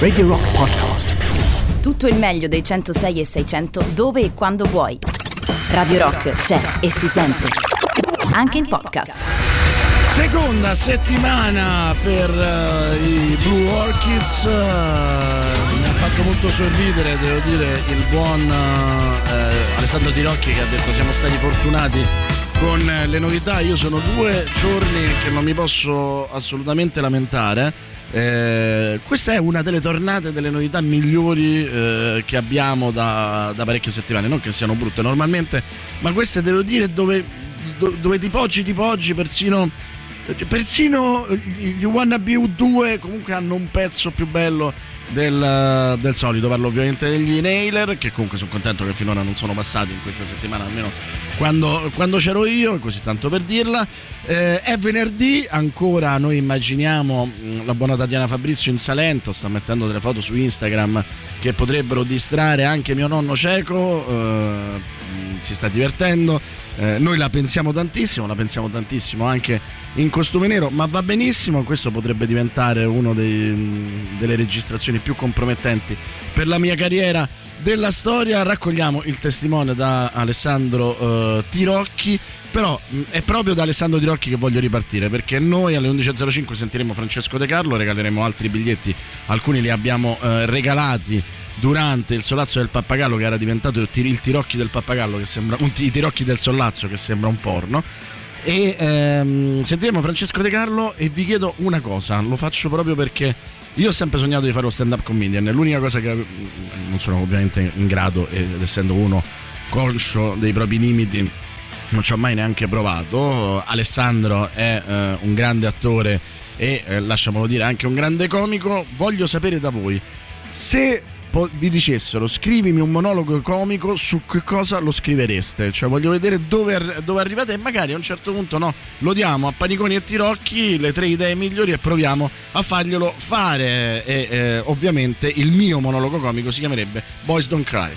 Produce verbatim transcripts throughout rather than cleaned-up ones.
Radio Rock Podcast. Tutto il meglio dei centosei e seicento dove e quando vuoi. Radio Rock c'è e si sente anche in podcast. Seconda settimana per uh, i Blue Orchids. Uh, mi ha fatto molto sorridere, devo dire, il buon uh, uh, Alessandro Tirocchi, che ha detto siamo stati fortunati con le novità. Io sono due giorni che non mi posso assolutamente lamentare. Eh, questa è una delle tornate delle novità migliori eh, che abbiamo da, da parecchie settimane. Non che siano brutte normalmente, ma queste devo dire dove, do, dove ti poggi, ti poggi, persino, persino gli Wannabe U due comunque hanno un pezzo più bello del, del solito. Parlo ovviamente degli Nailer, che comunque sono contento che finora non sono passati in questa settimana, almeno quando, quando c'ero io, così tanto per dirla. Eh, è venerdì ancora, noi immaginiamo la buona Tatiana Fabrizio in Salento, sta mettendo delle foto su Instagram che potrebbero distrarre anche mio nonno cieco. Eh, si sta divertendo. Eh, noi la pensiamo tantissimo, la pensiamo tantissimo anche in costume nero, ma va benissimo. Questo potrebbe diventare uno dei, delle registrazioni più compromettenti per la mia carriera della storia. Raccogliamo il testimone da Alessandro eh, Tirocchi, però mh, è proprio da Alessandro Tirocchi che voglio ripartire, perché noi alle undici e zero cinque sentiremo Francesco De Carlo, regaleremo altri biglietti, alcuni li abbiamo eh, regalati durante il solazzo del Pappagallo, che era diventato il Tirocchi del Pappagallo, che sembra un t- i Tirocchi del Sollazzo, che sembra un porno. E ehm, sentiremo Francesco De Carlo. E vi chiedo una cosa, lo faccio proprio perché io ho sempre sognato di fare lo stand-up comedian, è l'unica cosa che non sono ovviamente in grado, ed essendo uno conscio dei propri limiti non ci ho mai neanche provato. Alessandro è eh, un grande attore e eh, lasciamolo dire anche un grande comico. Voglio sapere da voi, se vi dicessero scrivimi un monologo comico, su che cosa lo scrivereste? Cioè voglio vedere dove, dove arrivate, e magari a un certo punto no, lo diamo a Paniconi e Tirocchi le tre idee migliori e proviamo a farglielo fare. E eh, ovviamente il mio monologo comico si chiamerebbe Boys Don't Cry.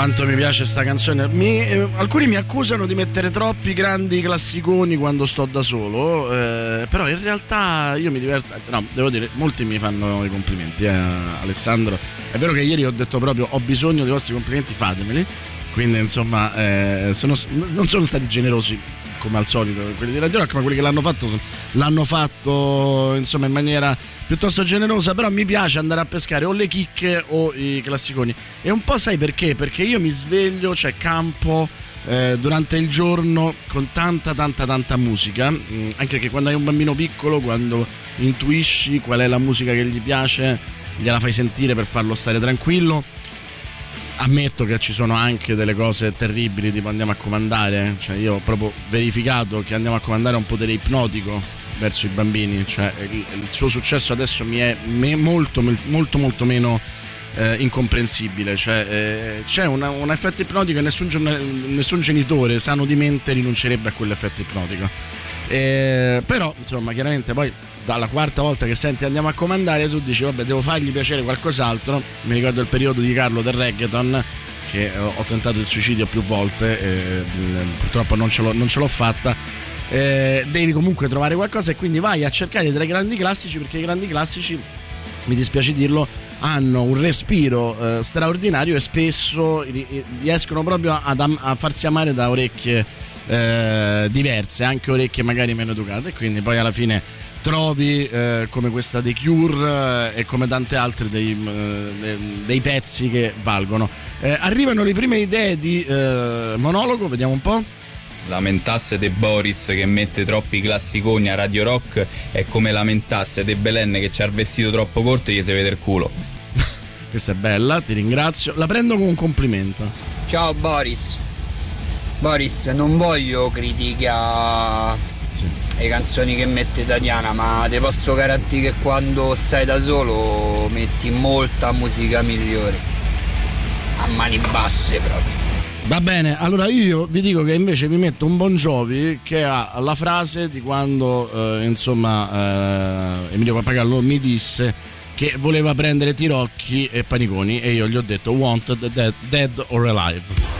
Quanto mi piace sta canzone. Mi, eh, alcuni mi accusano di mettere troppi grandi classiconi quando sto da solo, eh, però in realtà io mi diverto. No, devo dire, molti mi fanno i complimenti, eh, Alessandro. È vero che ieri ho detto proprio ho bisogno dei vostri complimenti, fatemeli. Quindi insomma, eh, sono, non sono stati generosi come al solito quelli di Radio Rock, ma quelli che l'hanno fatto l'hanno fatto insomma in maniera piuttosto generosa. Però mi piace andare a pescare o le chicche o i classiconi, e un po' sai perché? Perché io mi sveglio, cioè campo eh, durante il giorno con tanta tanta tanta musica, mm, anche perché quando hai un bambino piccolo, quando intuisci qual è la musica che gli piace, gliela fai sentire per farlo stare tranquillo. Ammetto che ci sono anche delle cose terribili, tipo andiamo a comandare, cioè io ho proprio verificato che andiamo a comandare ha un potere ipnotico verso i bambini, cioè il, il suo successo adesso mi è me molto molto molto meno eh, incomprensibile, cioè eh, c'è una, un effetto ipnotico e nessun, nessun genitore sano di mente rinuncerebbe a quell'effetto ipnotico, eh, però insomma chiaramente poi dalla quarta volta che senti andiamo a comandare tu dici vabbè, devo fargli piacere qualcos'altro. Mi ricordo il periodo di Carlo del reggaeton, che ho tentato il suicidio più volte e purtroppo non ce l'ho, non ce l'ho fatta. Eh, devi comunque trovare qualcosa e quindi vai a cercare tra i grandi classici, perché i grandi classici, mi dispiace dirlo, hanno un respiro eh, straordinario e spesso riescono proprio ad am- a farsi amare da orecchie eh, diverse, anche orecchie magari meno educate, e quindi poi alla fine trovi eh, come questa The Cure eh, e come tante altre dei, eh, dei pezzi che valgono. Eh, arrivano le prime idee di eh, monologo, vediamo un po'. Lamentasse De Boris che mette troppi classiconi a Radio Rock è come lamentasse De Belen che c'ha il vestito troppo corto e gli si vede il culo. Questa è bella, ti ringrazio, la prendo come un complimento. Ciao Boris. Boris, non voglio critica le canzoni che mette Tatiana, ma te posso garantire che quando sei da solo metti molta musica migliore, a mani basse proprio. Va bene, allora io vi dico che invece vi metto un Bon Jovi che ha la frase di quando eh, insomma eh, Emilio Pappagallo mi disse che voleva prendere Tirocchi e Paniconi e io gli ho detto wanted, dead, dead or alive.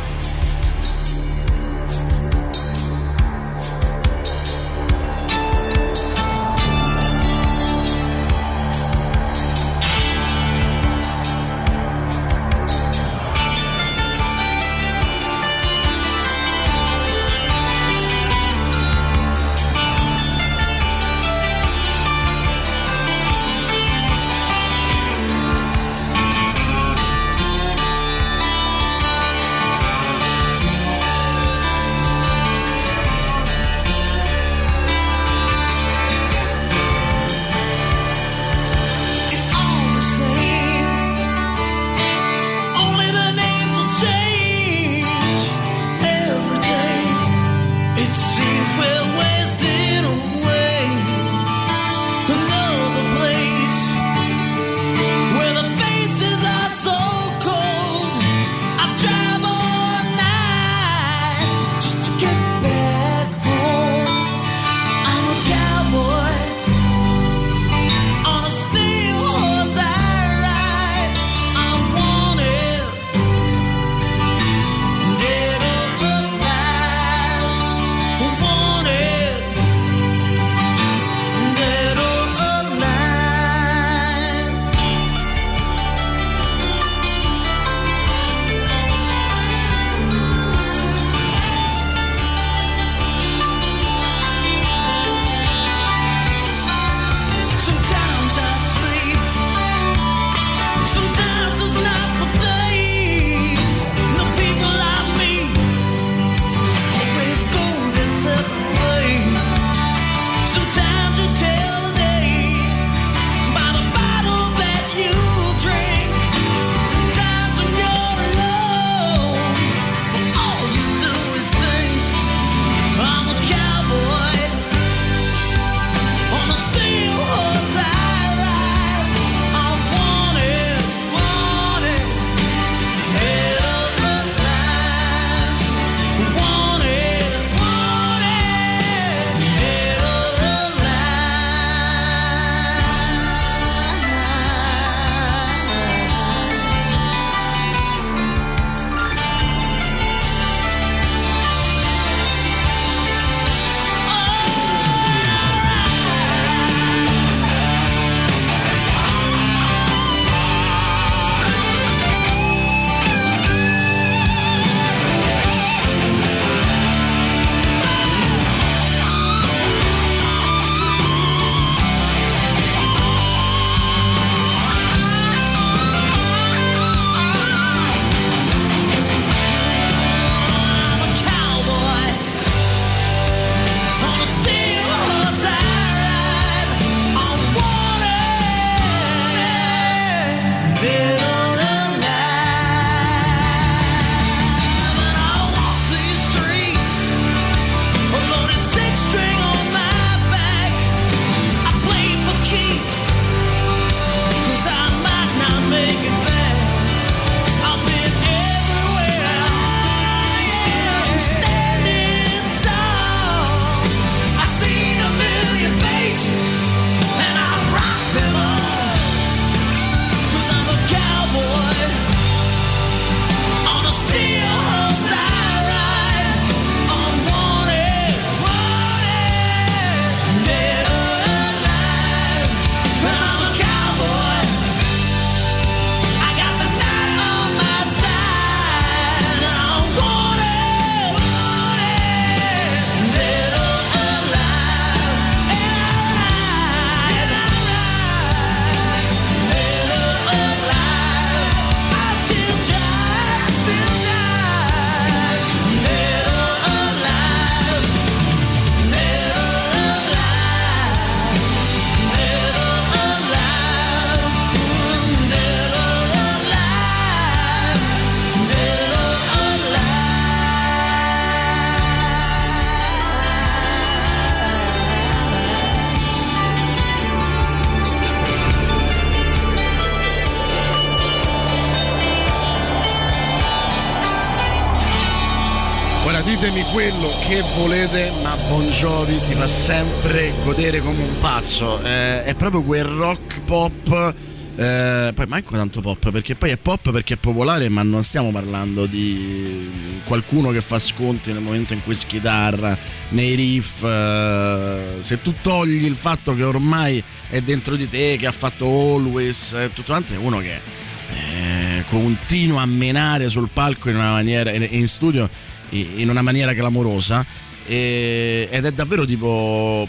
ditemi quello che volete, ma Bon Jovi ti fa sempre godere come un pazzo, eh, è proprio quel rock pop, eh, poi manco tanto pop, perché poi è pop perché è popolare, ma non stiamo parlando di qualcuno che fa sconti nel momento in cui schitarra, nei riff, eh, se tu togli il fatto che ormai è dentro di te, che ha fatto Always, eh, tutto quanto, è uno che... Eh, continua a menare sul palco in una maniera, in, in studio in una maniera clamorosa, e, ed è davvero tipo,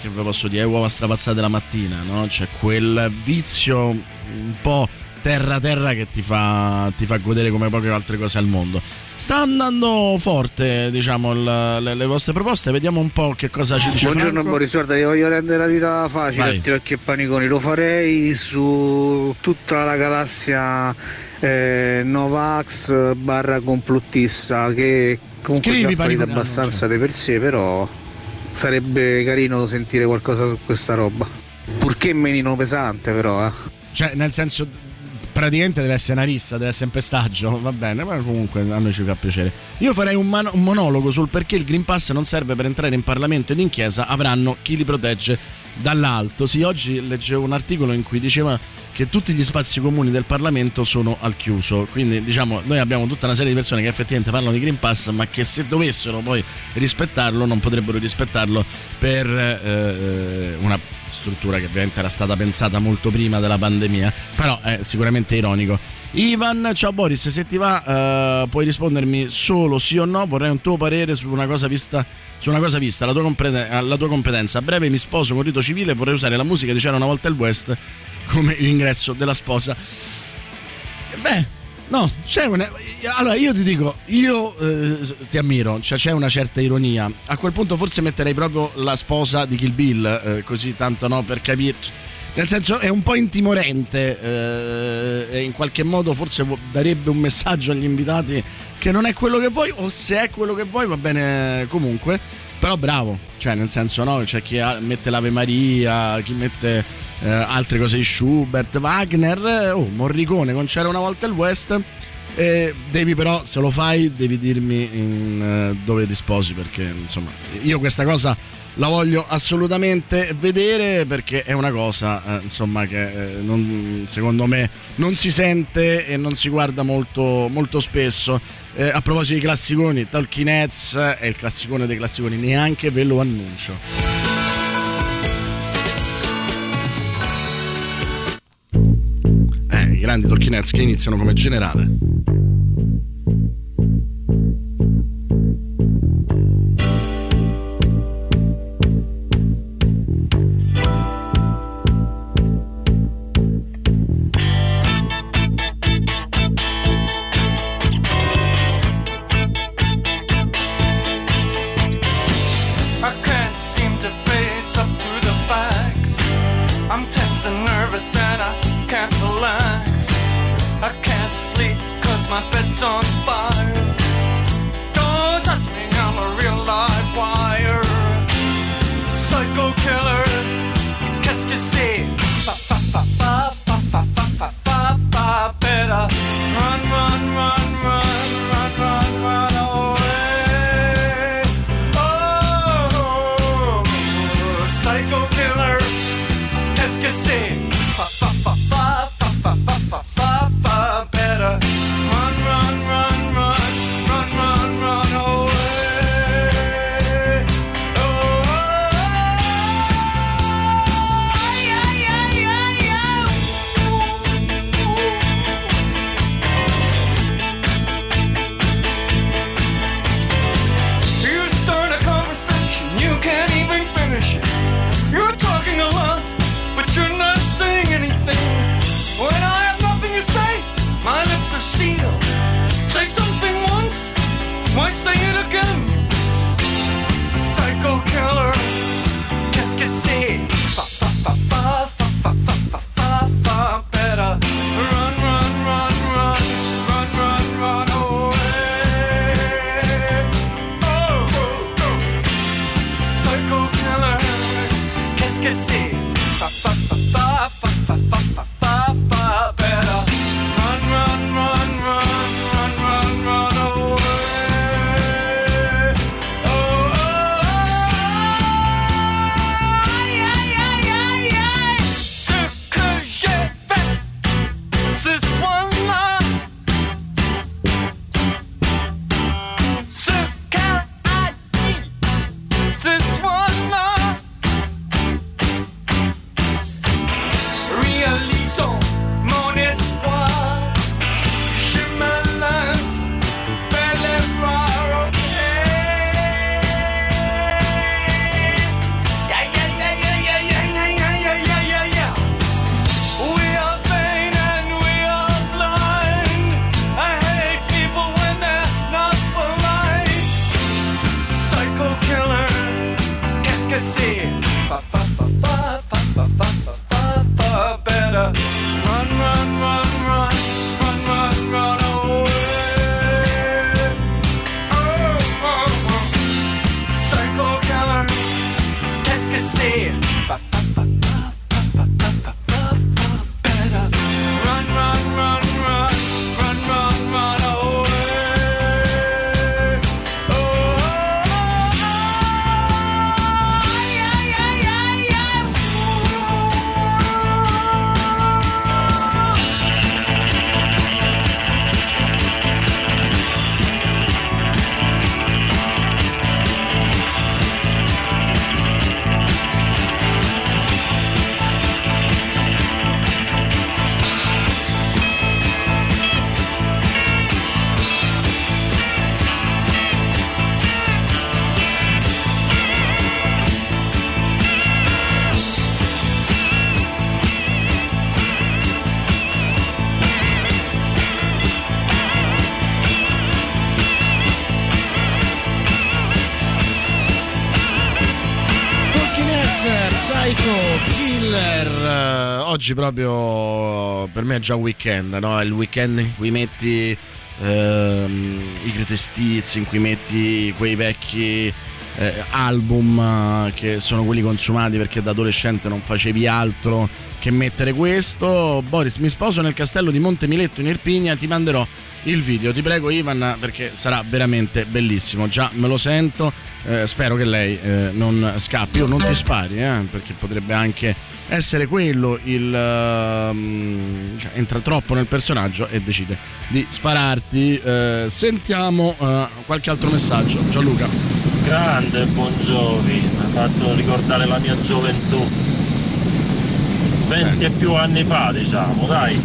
che ve posso dire, uova strapazzate la mattina, no? C'è quel vizio un po' terra terra che ti fa, ti fa godere come poche altre cose al mondo. Sta andando forte, diciamo, la, le, le vostre proposte, vediamo un po' che cosa ci dice. Buongiorno Boris, guarda, io voglio rendere la vita facile a Tirocchi e Paniconi, lo farei su tutta la galassia eh, Novax barra complottista, che comunque scrivi, già farita abbastanza di per sé, però sarebbe carino sentire qualcosa su questa roba, purché menino pesante però, eh. Cioè, nel senso... praticamente deve essere una rissa, deve essere un pestaggio, va bene, ma comunque a noi ci fa piacere. Io farei un, man- un monologo sul perché il Green Pass non serve per entrare in Parlamento ed in Chiesa, avranno chi li protegge dall'alto. Sì, oggi leggevo un articolo in cui diceva che tutti gli spazi comuni del Parlamento sono al chiuso, quindi diciamo noi abbiamo tutta una serie di persone che effettivamente parlano di Green Pass, ma che se dovessero poi rispettarlo non potrebbero rispettarlo per eh, una struttura che ovviamente era stata pensata molto prima della pandemia, però è sicuramente ironico. Ivan, ciao Boris, se ti va eh, puoi rispondermi solo sì o no, vorrei un tuo parere su una cosa vista, su una cosa vista la, tua compre- la tua competenza. A breve mi sposo con rito civile e vorrei usare la musica di C'era una volta il West come l'ingresso della sposa. Beh, no, c'è una... allora io ti dico, io eh, ti ammiro, cioè c'è una certa ironia. A quel punto forse metterei proprio la sposa di Kill Bill, eh, così tanto, no, per capirci. Nel senso, è un po' intimorente, eh, e in qualche modo forse darebbe un messaggio agli invitati che non è quello che vuoi, o se è quello che vuoi va bene comunque, però bravo, cioè nel senso, no, c'è chi mette l'Ave Maria, chi mette... Eh, altre cose di Schubert, Wagner, oh, Morricone con C'era una volta il West, eh, devi però, se lo fai, devi dirmi in, eh, dove ti sposi, perché insomma io questa cosa la voglio assolutamente vedere, perché è una cosa eh, insomma che eh, non, secondo me non si sente e non si guarda molto, molto spesso. Eh, a proposito di classiconi, Talking Heads è il classicone dei classiconi, neanche ve lo annuncio. I grandi Talking Heads che iniziano come generale. I can't seem to face up to the facts. I'm tense and nervous and I can't relax. I can't sleep cause my bed's on fire. Don't touch me, I'm a real live wire. Psycho killer, qu'est-ce que c'est? Fa fa fa fa fa fa fa fa fa fa. Better run, run, run, run, run, run, run away. Oh, psycho killer, qu'est-ce que c'est? Fa fa fa fa fa fa fa fa. Better run, run, run, run, run, run, run away. Oggi proprio per me è già weekend, no? È il weekend in cui metti ehm, i greatest hits, in cui metti quei vecchi eh, album che sono quelli consumati perché da adolescente non facevi altro che mettere questo. Boris, mi sposo nel castello di Monte Miletto in Irpinia, ti manderò il video, ti prego Ivan, perché sarà veramente bellissimo, già me lo sento. Eh, spero che lei eh, non scappi o non ti spari, eh, perché potrebbe anche essere quello il uh, cioè, entra troppo nel personaggio e decide di spararti. Eh, sentiamo uh, qualche altro messaggio. Gianluca, grande Bon Jovi, mi ha fatto ricordare la mia gioventù, venti eh. e più anni fa, diciamo, dai,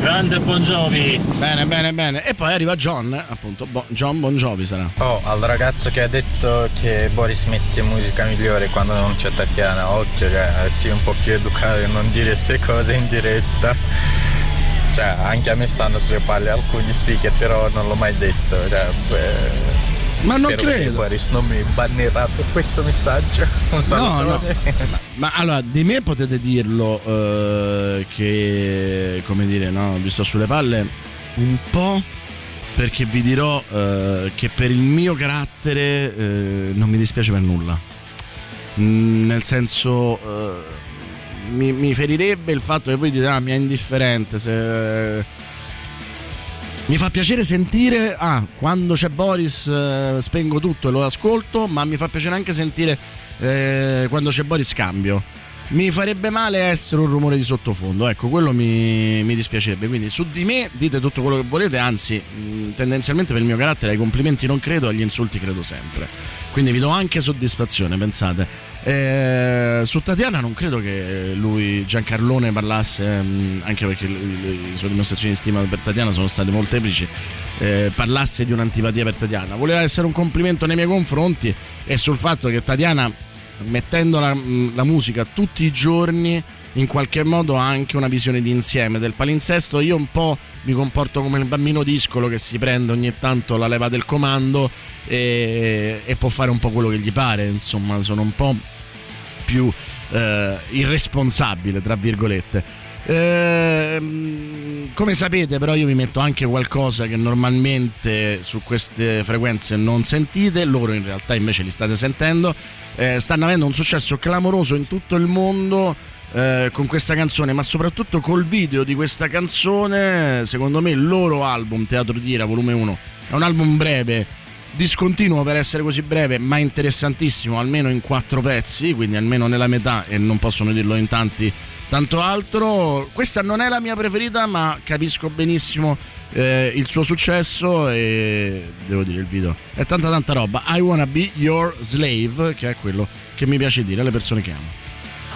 grande Bon Jovi. Bene, bene, bene. E poi arriva John, appunto, Bo- John Bon Jovi sarà. Oh, al ragazzo che ha detto che Boris mette musica migliore quando non c'è Tatiana. Occhio, cioè, sii un po' più educato e non dire ste cose in diretta. Cioè, anche a me stanno sulle palle alcuni speaker, però non l'ho mai detto. Cioè, beh... Ma spero non credo che Boris non mi bannerà per questo messaggio. Non so, no, no. ma, ma allora di me potete dirlo eh, che, come dire, no, vi sto sulle palle un po' perché vi dirò eh, che per il mio carattere eh, non mi dispiace per nulla, mm, nel senso eh, mi, mi ferirebbe il fatto che voi dite ah mi è indifferente se... Mi fa piacere sentire, ah, quando c'è Boris eh, spengo tutto e lo ascolto, ma mi fa piacere anche sentire eh, quando c'è Boris cambio. Mi farebbe male essere un rumore di sottofondo, ecco, quello mi, mi dispiacerebbe. Quindi su di me dite tutto quello che volete, anzi, mh, tendenzialmente per il mio carattere ai complimenti non credo, agli insulti credo sempre. Quindi vi do anche soddisfazione, pensate. Eh, su Tatiana non credo che lui, Giancarlone, parlasse, mh, anche perché le, le, le sue dimostrazioni di stima per Tatiana sono state molteplici, eh, parlasse di un'antipatia per Tatiana. Voleva essere un complimento nei miei confronti e sul fatto che Tatiana, mettendo la, la musica tutti i giorni, in qualche modo ha anche una visione d'insieme del palinsesto. Io un po' mi comporto come il bambino discolo che si prende ogni tanto la leva del comando e, e può fare un po' quello che gli pare, insomma sono un po' più eh, irresponsabile tra virgolette. Ehm, come sapete però io vi metto anche qualcosa che normalmente su queste frequenze non sentite, loro in realtà invece li state sentendo. Eh, stanno avendo un successo clamoroso in tutto il mondo eh, con questa canzone, ma soprattutto col video di questa canzone. Secondo me il loro album Teatro di Ira volume uno è un album breve, discontinuo per essere così breve, ma interessantissimo, almeno in quattro pezzi, quindi almeno nella metà, e non possono dirlo in tanti. Tanto altro, questa non è la mia preferita, ma capisco benissimo eh, il suo successo e devo dire il video è tanta tanta roba. I wanna be your slave, che è quello che mi piace dire alle persone che amo.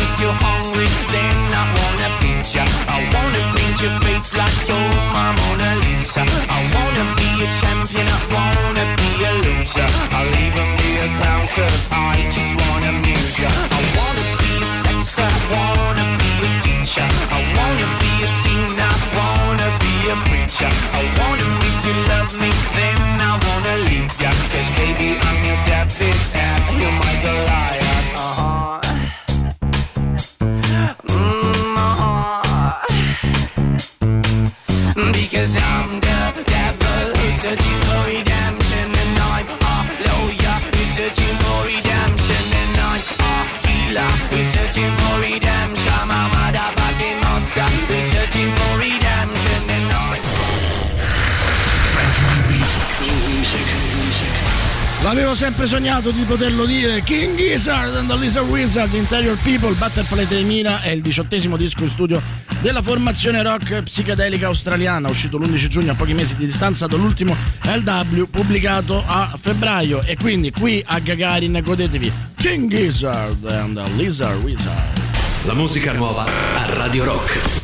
make you hungry, then I wanna feed ya. I wanna teacher. I wanna be a singer, I wanna be a preacher. I wanna make you love me, then I wanna leave ya. Cause baby, I'm your David and you're my Goliath. Uh-huh. Mm, uh-huh. Because I'm the devil who's searching for redemption, and I'm a lawyer who's searching for redemption, and I'm a healer who's searching for redemption. I'm a motherfucking monster who's searching for redemption, and I'm French music, music, music. L'avevo sempre sognato di poterlo dire. King Gizzard and the Lizard Wizard, Interior People, Butterfly tremila è il diciottesimo disco in studio della formazione rock psichedelica australiana, uscito l'undici giugno a pochi mesi di distanza dall'ultimo L W pubblicato a febbraio. E quindi qui a Gagarin godetevi King Gizzard and the Lizard Wizard. La musica nuova a Radio Rock.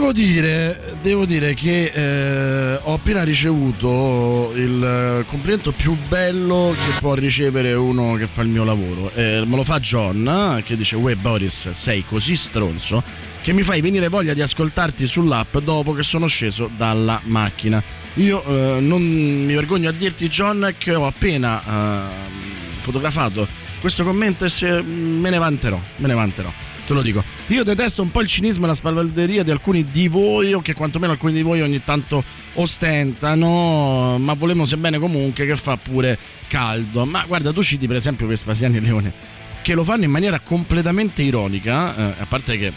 Devo dire, devo dire che eh, ho appena ricevuto il complimento più bello che può ricevere uno che fa il mio lavoro. Eh, me lo fa John, che dice: uè Boris, sei così stronzo che mi fai venire voglia di ascoltarti sull'app dopo che sono sceso dalla macchina. Io eh, non mi vergogno a dirti, John, che ho appena eh, fotografato questo commento e se me ne vanterò, me ne vanterò. Te lo dico, io detesto un po' il cinismo e la spavalderia di alcuni di voi, o che quantomeno alcuni di voi ogni tanto ostentano, ma volemo sebbene comunque, che fa pure caldo. Ma guarda, tu citi per esempio Vespasiani e Leone, che lo fanno in maniera completamente ironica, eh, a parte che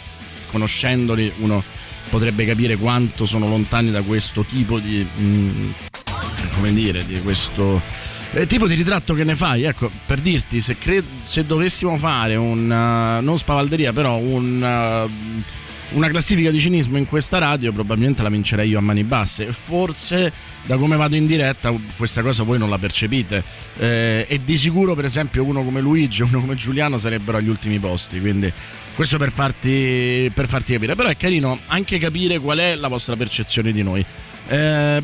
conoscendoli uno potrebbe capire quanto sono lontani da questo tipo di mh, come dire, di questo Eh, tipo di ritratto che ne fai. Ecco, per dirti, se, cre- se dovessimo fare un uh, non spavalderia, però un, uh, una classifica di cinismo in questa radio, probabilmente la vincerei io a mani basse. Forse, da come vado in diretta, questa cosa voi non la percepite, eh, e di sicuro per esempio uno come Luigi e uno come Giuliano sarebbero agli ultimi posti. Quindi questo per farti, per farti capire. Però è carino anche capire qual è la vostra percezione di noi. Eh,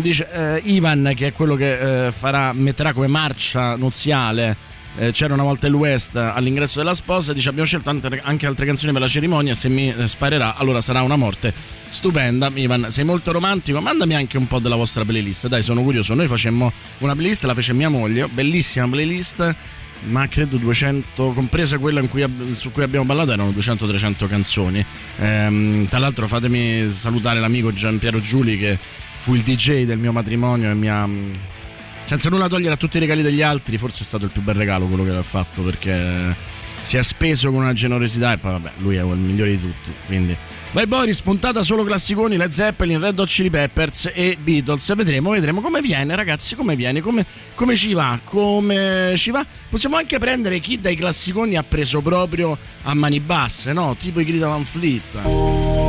dice eh, Ivan, che è quello che eh, farà, metterà come marcia nuziale eh, C'era una volta il West all'ingresso della sposa. Dice: abbiamo scelto anche altre canzoni per la cerimonia, se mi sparerà allora sarà una morte stupenda. Ivan, sei molto romantico, mandami anche un po' della vostra playlist, dai, sono curioso. Noi facemmo una playlist, la fece mia moglie, bellissima playlist, ma credo duecento, compresa quella in cui, su cui abbiamo ballato, erano duecento trecento canzoni. Ehm, tra l'altro fatemi salutare l'amico Gian Piero Giuli, che fu il D J del mio matrimonio e mi ha, senza nulla togliere a tutti i regali degli altri, forse è stato il più bel regalo quello che l'ha fatto, perché si è speso con una generosità, e poi vabbè, lui è il migliore di tutti. Quindi vai Boris, puntata solo classiconi, Led Zeppelin, Red Hot Chili Peppers e Beatles. Vedremo, vedremo come viene, ragazzi, come viene, come, come ci va, come ci va. Possiamo anche prendere chi dai classiconi ha preso proprio a mani basse, no? Tipo i Greta Van Fleet.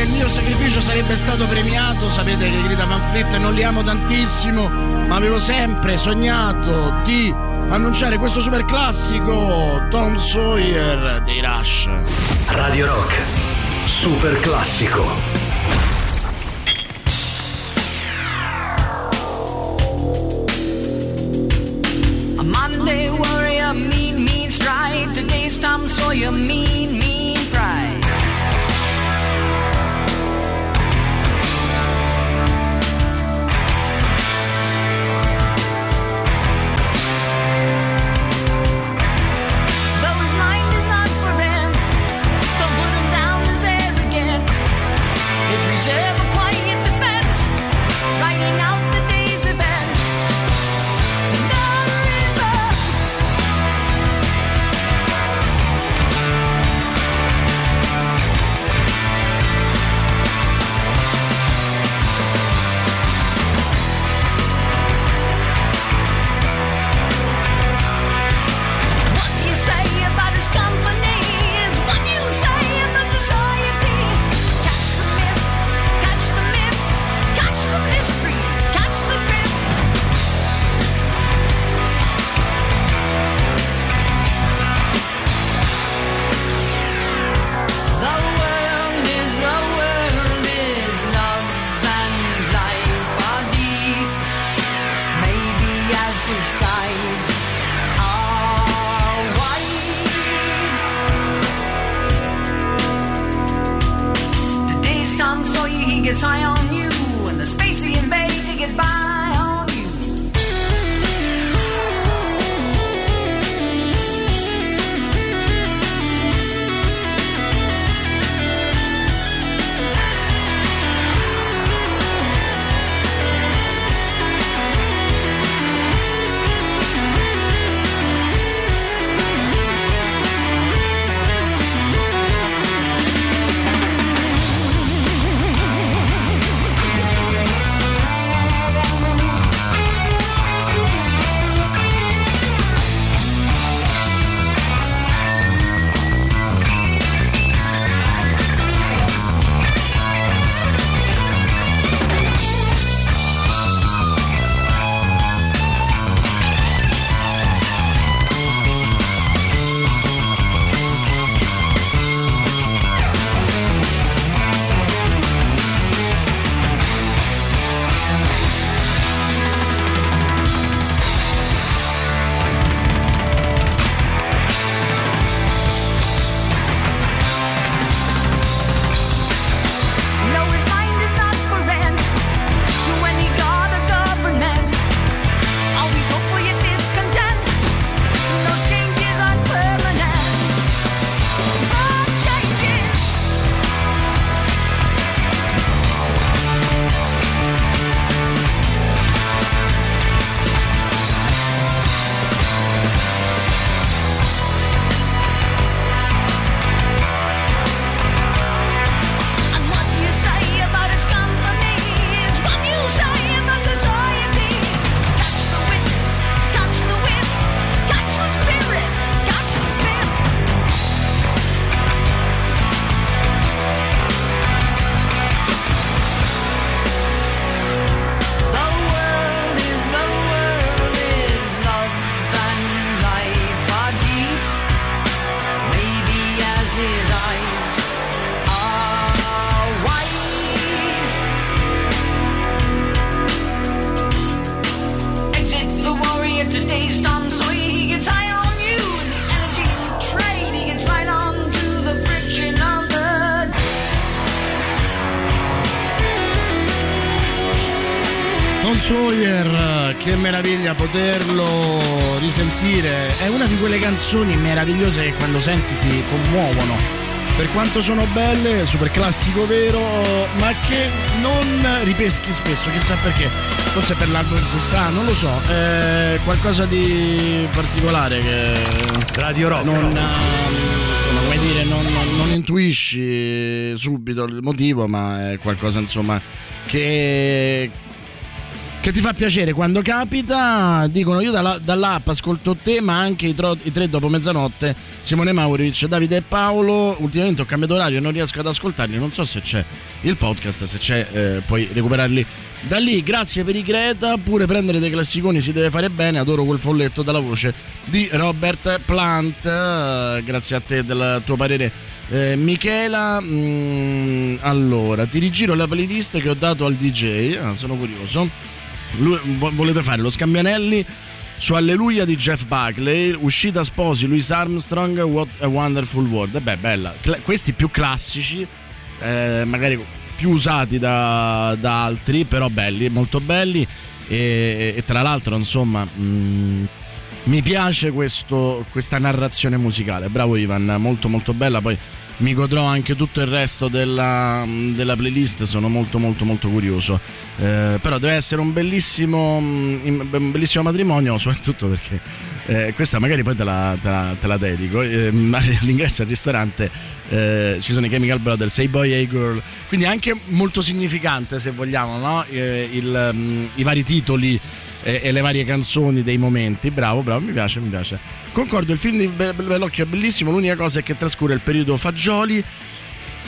che il mio sacrificio sarebbe stato premiato. Sapete che grida Manfred, non li amo tantissimo, ma avevo sempre sognato di annunciare questo super classico, Tom Sawyer dei Rush. Radio Rock super classico. Monday warrior, mean, mean strike. Today's Tom Sawyer, mean, mean pride. Though his mind is not for him, don't put him down as arrogant. His reserve a quiet defense, writing out the day's events. Gets high on you, and the space he invades, he gets by on you. Che meraviglia poterlo risentire, è una di quelle canzoni meravigliose che quando senti ti commuovono per quanto sono belle, super classico vero, ma che non ripeschi spesso, chissà perché, forse per l'album in cui sta, non lo so, è qualcosa di particolare che Radio Rock non, insomma, come dire, non, non, non intuisci subito il motivo, ma è qualcosa insomma che che ti fa piacere quando capita. Dicono: io dalla, dall'app ascolto te, ma anche i, tro, i tre dopo mezzanotte, Simone Mauric, Davide e Paolo. Ultimamente ho cambiato orario e non riesco ad ascoltarli, non so se c'è il podcast, se c'è eh, puoi recuperarli da lì. Grazie per i Greta, pure prendere dei classiconi si deve fare bene, adoro quel folletto dalla voce di Robert Plant. Grazie a te del tuo parere. Eh, Michela, mh, allora ti rigiro la playlist che ho dato al D J. Ah, sono curioso. Lui, vo- volete fare lo scambianelli su Alleluia di Jeff Buckley, Uscita sposi Louis Armstrong, What a Wonderful World. Eh beh, bella. Cla- questi più classici, eh, magari più usati da, da altri, però belli, molto belli. E, e tra l'altro, insomma, mh, mi piace questo, questa narrazione musicale. Bravo Ivan, molto molto bella. Poi mi godrò anche tutto il resto della, della playlist, sono molto molto molto curioso. Eh, però deve essere un bellissimo, un bellissimo matrimonio, soprattutto perché eh, questa magari poi te la, te la, te la dedico. Eh, all'ingresso al ristorante eh, ci sono i Chemical Brothers, Hey Boy, Hey Girl. Quindi è anche molto significante, se vogliamo, no? Eh, il, mh, i vari titoli e le varie canzoni dei momenti. Bravo, bravo, mi piace, mi piace. Concordo, il film di Bellocchio è bellissimo, l'unica cosa è che trascura il periodo Fagioli.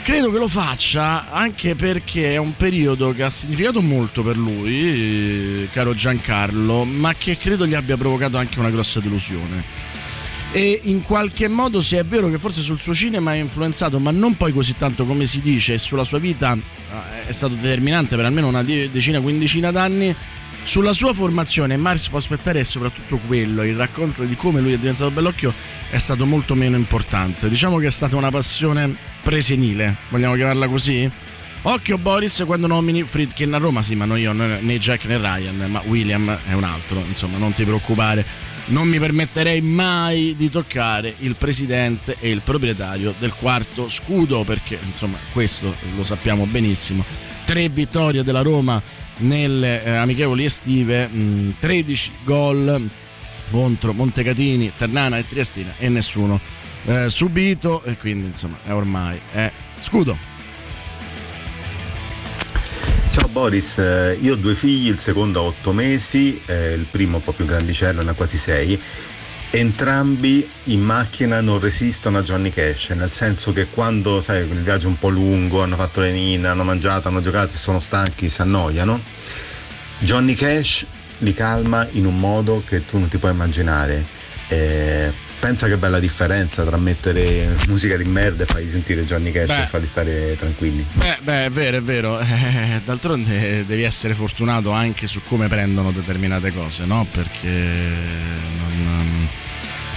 Credo che lo faccia anche perché è un periodo che ha significato molto per lui, caro Giancarlo, ma che credo gli abbia provocato anche una grossa delusione. E in qualche modo, se è vero che forse sul suo cinema è influenzato, ma non poi così tanto come si dice, e sulla sua vita è stato determinante per almeno una decina, quindicina d'anni. Sulla sua formazione Mars può aspettare, e soprattutto quello, il racconto di come lui è diventato Bellocchio è stato molto meno importante. Diciamo che è stata una passione presenile, vogliamo chiamarla così? Occhio Boris quando nomini Friedkin a Roma. Sì, ma non io, né Jack né Ryan, ma William è un altro, insomma, non ti preoccupare. Non mi permetterei mai di toccare il presidente e il proprietario del quarto scudo, perché insomma questo lo sappiamo benissimo. Tre vittorie della Roma nelle eh, amichevoli estive, mh, tredici gol contro Montecatini, Ternana e Triestina, e nessuno eh, subito, e quindi insomma è ormai è scudo. Ciao Boris, io ho due figli, il secondo ha otto mesi, eh, il primo un po' più grandicello, ne ha quasi sei. Entrambi in macchina non resistono a Johnny Cash, nel senso che quando, sai, il viaggio è un po' lungo, hanno fatto le ninne, hanno mangiato, hanno giocato, sono stanchi, si annoiano, Johnny Cash li calma in un modo che tu non ti puoi immaginare. Eh, pensa che bella differenza tra mettere musica di merda e fargli sentire Johnny Cash, beh, e farli stare tranquilli. Beh, beh, è vero, è vero. Eh, d'altronde devi essere fortunato anche su come prendono determinate cose, no? Perché non...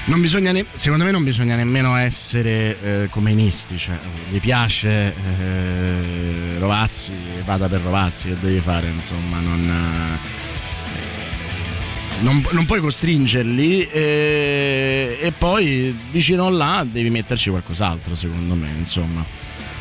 Non bisogna ne- secondo me non bisogna nemmeno essere eh, comunisti, cioè gli piace eh, Rovazzi, vada per Rovazzi, che devi fare, insomma, non, eh, non, non puoi costringerli, eh, e poi vicino là devi metterci qualcos'altro, secondo me, insomma.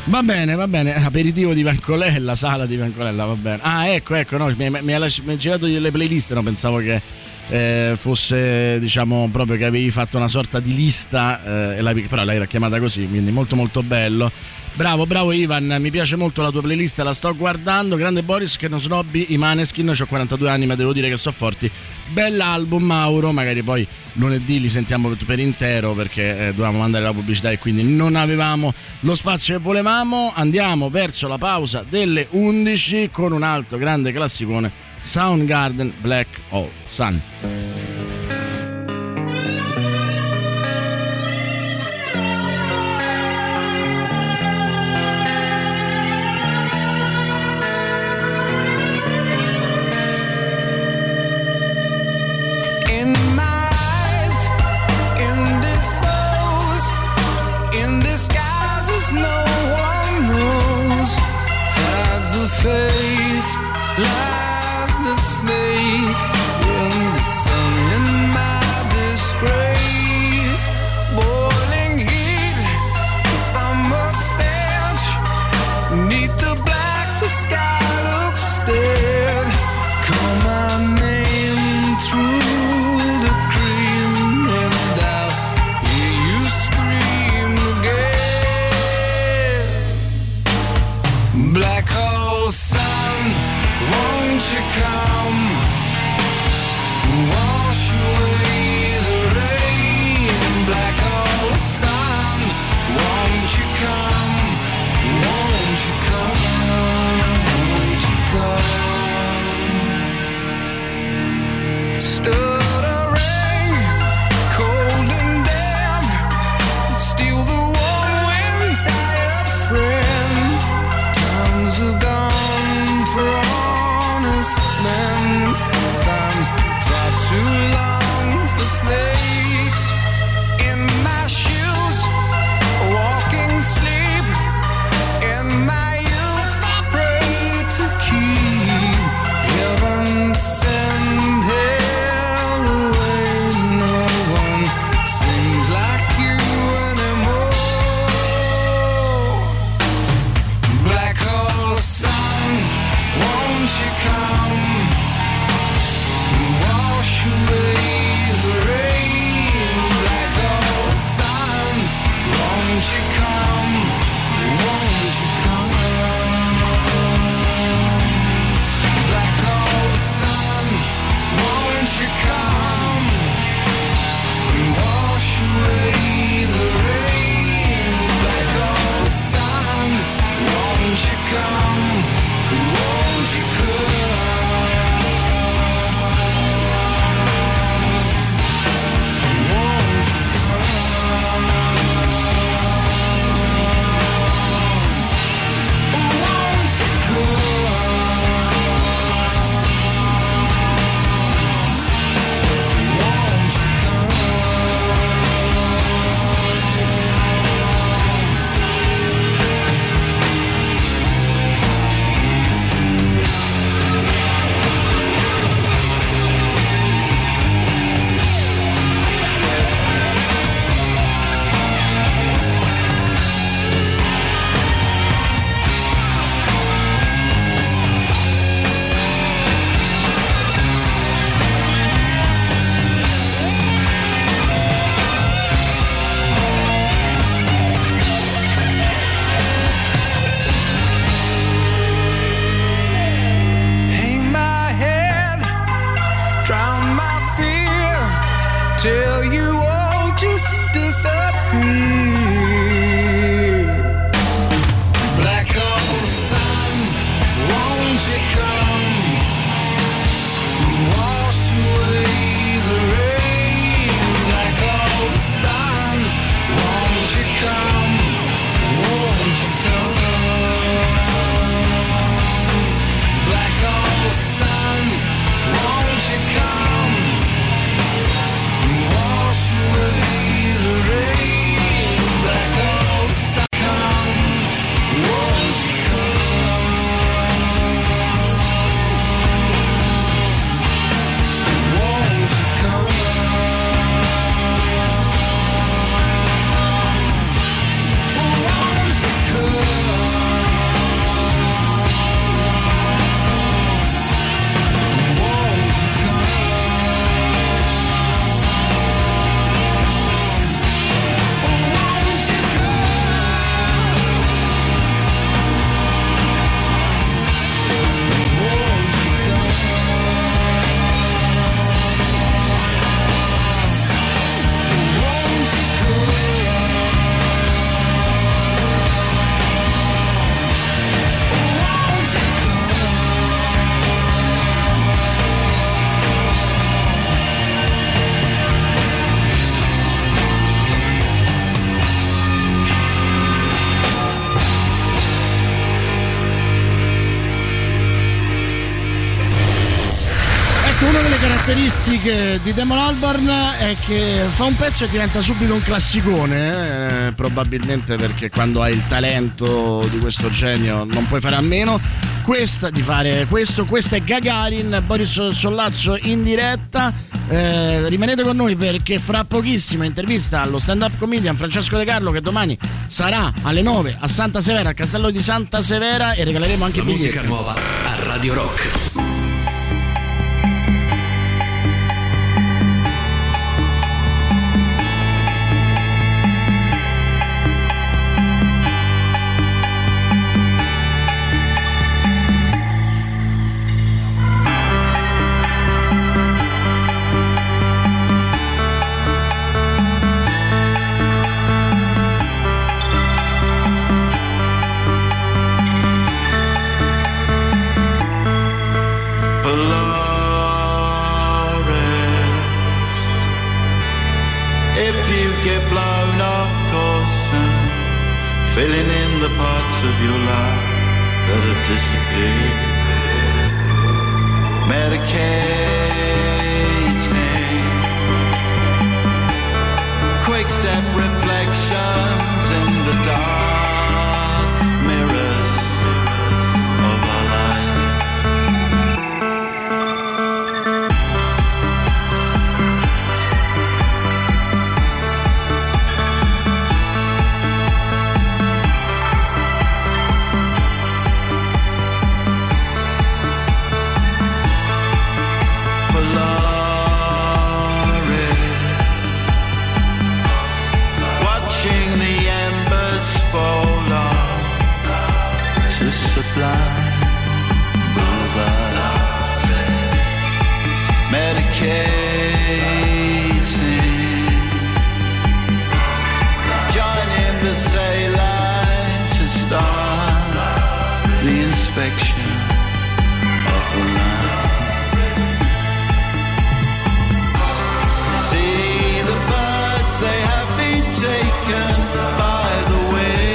Va bene, va bene, aperitivo di Vancolella, sala di Vancolella, va bene. Ah, ecco, ecco, no, mi, mi, hai lasci- mi hai girato le playlist, no, pensavo che Eh, fosse, diciamo, proprio che avevi fatto una sorta di lista, eh, la, però l'hai chiamata così, quindi molto molto bello. Bravo, bravo Ivan, mi piace molto la tua playlist, la sto guardando. Grande Boris che non snobbi i Maneskin, c'ho quarantadue anni ma devo dire che so forti. Bell'album Mauro, magari poi lunedì li sentiamo per intero, perché eh, dovevamo mandare la pubblicità e quindi non avevamo lo spazio che volevamo. Andiamo verso la pausa delle undici con un altro grande classicone, Soundgarden, Black Hole Sun. Black hole sun, won't Di Damon Albarn è che fa un pezzo e diventa subito un classicone, eh? Probabilmente perché quando hai il talento di questo genio non puoi fare a meno questa di fare questo. Questa è Gagarin, Boris Sollazzo in diretta. Eh, rimanete con noi perché fra pochissimo intervista allo stand-up comedian Francesco De Carlo, che domani sarà alle nove a Santa Severa, al Castello di Santa Severa, e regaleremo anche la musica nuova a Radio Rock. Medicating footstep reflections in the dark mirrors of our life. For love. Sublime Boulevard, medicating, joining the saline to start the inspection of the land. See the birds, they have been taken by the wind.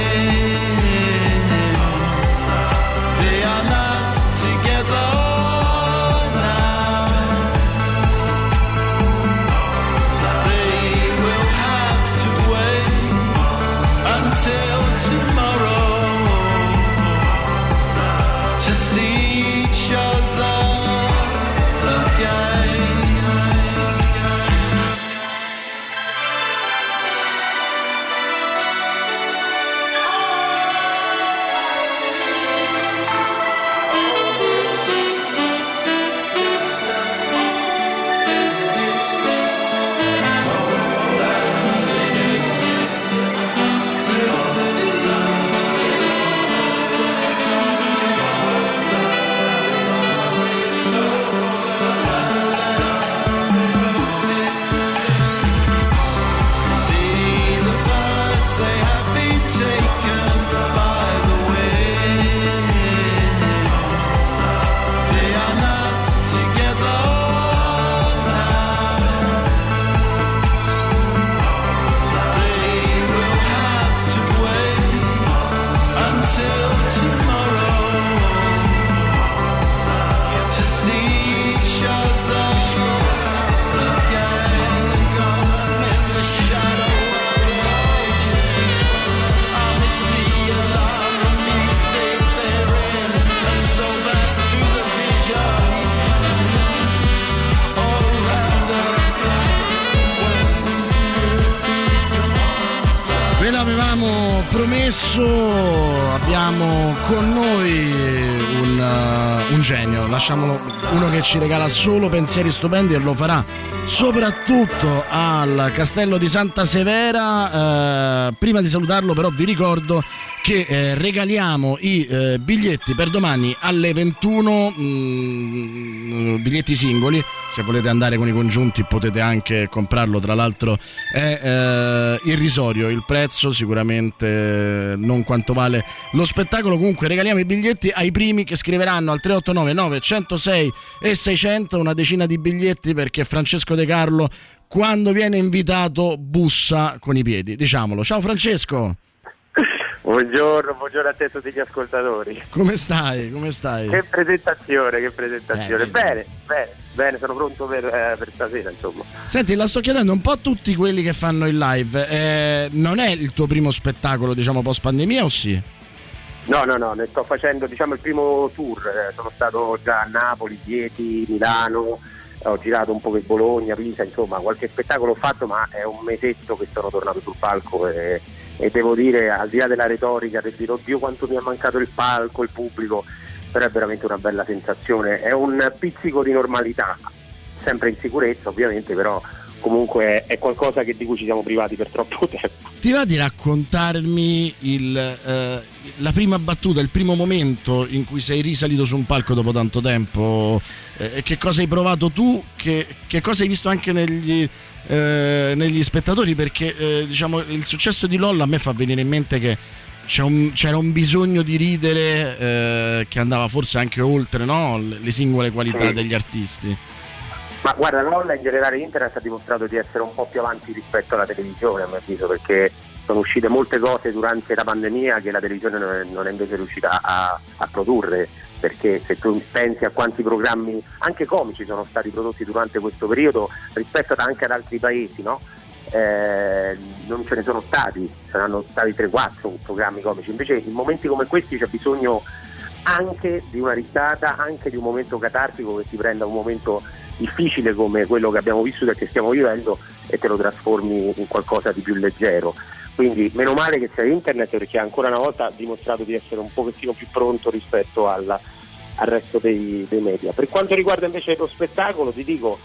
Abbiamo con noi un, un genio, lasciamolo, uno che ci regala solo pensieri stupendi e lo farà soprattutto al Castello di Santa Severa. Eh, prima di salutarlo però vi ricordo che eh, regaliamo i eh, biglietti per domani alle ventuno, mh, biglietti singoli. Se volete andare con i congiunti potete anche comprarlo, tra l'altro è eh, irrisorio il prezzo, sicuramente non quanto vale lo spettacolo. Comunque regaliamo i biglietti ai primi che scriveranno al tre otto nove nove uno zero sei e seicento, una decina di biglietti, perché Francesco De Carlo quando viene invitato bussa con i piedi, diciamolo. Ciao Francesco. Buongiorno, buongiorno a te e a tutti gli ascoltatori. Come stai? Come stai? Che presentazione, che presentazione. Eh, bene, bene, bene, sono pronto per, eh, per stasera, insomma. Senti, la sto chiedendo un po' a tutti quelli che fanno il live. Eh, non è il tuo primo spettacolo, diciamo, post pandemia, o sì? No, no, no, ne sto facendo, diciamo, il primo tour. Eh, sono stato già a Napoli, Chieti, Milano, ho girato un po' per Bologna, Pisa, insomma, qualche spettacolo ho fatto, ma è un mesetto che sono tornato sul palco e... e devo dire, al di là della retorica del dire oddio quanto mi è mancato il palco, il pubblico, però è veramente una bella sensazione, è un pizzico di normalità, sempre in sicurezza ovviamente, però comunque è qualcosa che di cui ci siamo privati per troppo tempo. Ti va di raccontarmi il, eh, la prima battuta, il primo momento in cui sei risalito su un palco dopo tanto tempo, eh, che cosa hai provato tu, che, che cosa hai visto anche negli... Eh, negli spettatori, perché eh, diciamo il successo di Lolla a me fa venire in mente che c'è un, c'era un bisogno di ridere eh, che andava forse anche oltre, no? Le singole qualità sì. degli artisti. Ma guarda, Lolla in generale internet ha dimostrato di essere un po' più avanti rispetto alla televisione, a mio avviso, perché sono uscite molte cose durante la pandemia che la televisione non è, non è invece riuscita a, a produrre, perché se tu pensi a quanti programmi anche comici sono stati prodotti durante questo periodo rispetto anche ad altri paesi, no? eh, non ce ne sono stati, saranno stati tre quattro programmi comici, invece in momenti come questi c'è bisogno anche di una risata, anche di un momento catartico che ti prenda un momento difficile come quello che abbiamo vissuto e che stiamo vivendo e te lo trasformi in qualcosa di più leggero. Quindi meno male che sia internet, perché ancora una volta ha dimostrato di essere un pochettino più pronto rispetto alla, al resto dei, dei media. Per quanto riguarda invece lo spettacolo, ti dico,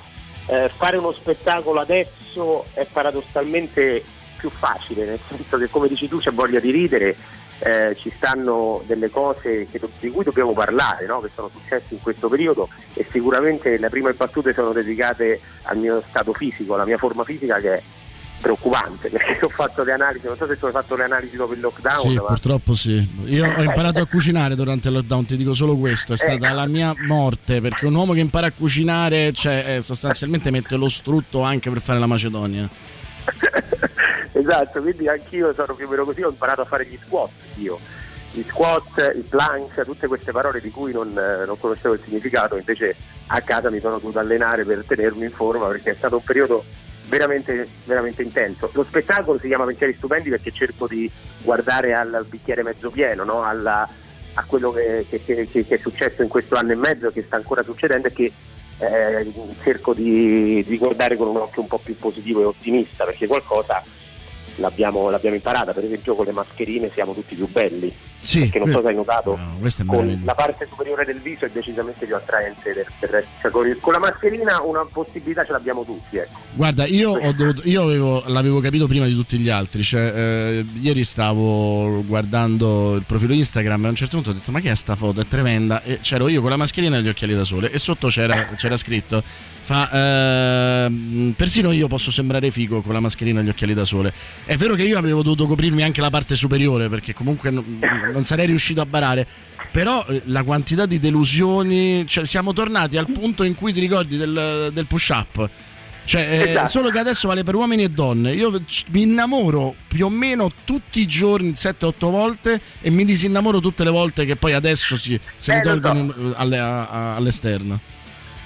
eh, fare uno spettacolo adesso è paradossalmente più facile, nel senso che, come dici tu, c'è voglia di ridere, eh, ci stanno delle cose che, di cui dobbiamo parlare, no? Che sono successe in questo periodo, e sicuramente le prime battute sono dedicate al mio stato fisico, alla mia forma fisica, che è preoccupante, perché ho fatto le analisi, non so se tu hai fatto le analisi dopo il lockdown. Sì, ma... purtroppo sì, io ho imparato a cucinare durante il lockdown, ti dico solo questo, è stata eh. la mia morte, perché un uomo che impara a cucinare, cioè, eh, sostanzialmente mette lo strutto anche per fare la macedonia. Esatto, quindi anch'io sono più o meno così, ho imparato a fare gli squat, io gli squat, il plank, tutte queste parole di cui non, non conoscevo il significato, invece a casa mi sono dovuto allenare per tenermi in forma, perché è stato un periodo veramente veramente intenso. Lo spettacolo si chiama Pensieri Stupendi perché cerco di guardare al bicchiere mezzo pieno, no? Alla, a quello che, che, che, che è successo in questo anno e mezzo, che sta ancora succedendo, e che eh, cerco di, di guardare con un occhio un po' più positivo e ottimista, perché qualcosa l'abbiamo, l'abbiamo imparata. Per esempio, con le mascherine siamo tutti più belli, sì, perché non so se hai notato, no, con la parte superiore del viso è decisamente più attraente del, del resto, cioè, con, con la mascherina una possibilità ce l'abbiamo tutti, ecco. Guarda, io, ho dovuto, io avevo, l'avevo capito prima di tutti gli altri, cioè, eh, ieri stavo guardando il profilo Instagram e a un certo punto ho detto: ma che è sta foto, è tremenda, e c'ero io con la mascherina e gli occhiali da sole, e sotto c'era, c'era scritto fa, eh, persino io posso sembrare figo con la mascherina e gli occhiali da sole. È vero che io avevo dovuto coprirmi anche la parte superiore, perché comunque non, non sarei riuscito a barare, però la quantità di delusioni, cioè, siamo tornati al punto in cui ti ricordi del, del push up, cioè, esatto. eh, solo che adesso vale per uomini e donne. Io mi innamoro più o meno tutti i giorni sette otto volte e mi disinnamoro tutte le volte che poi adesso si, se eh, li tolgono so. alle, all'esterno.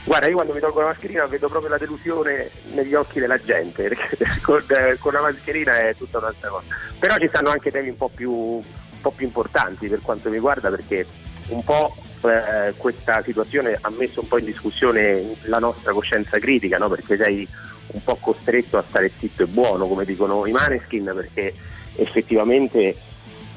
Guarda, io quando mi tolgo la mascherina vedo proprio la delusione negli occhi della gente, perché con, eh, con la mascherina è tutta un'altra cosa. Però ci stanno anche temi un po' più, un po' più importanti per quanto mi riguarda, perché un po' eh, questa situazione ha messo un po' in discussione la nostra coscienza critica, no? Perché sei un po' costretto a stare zitto e buono, come dicono i Maneskin, perché effettivamente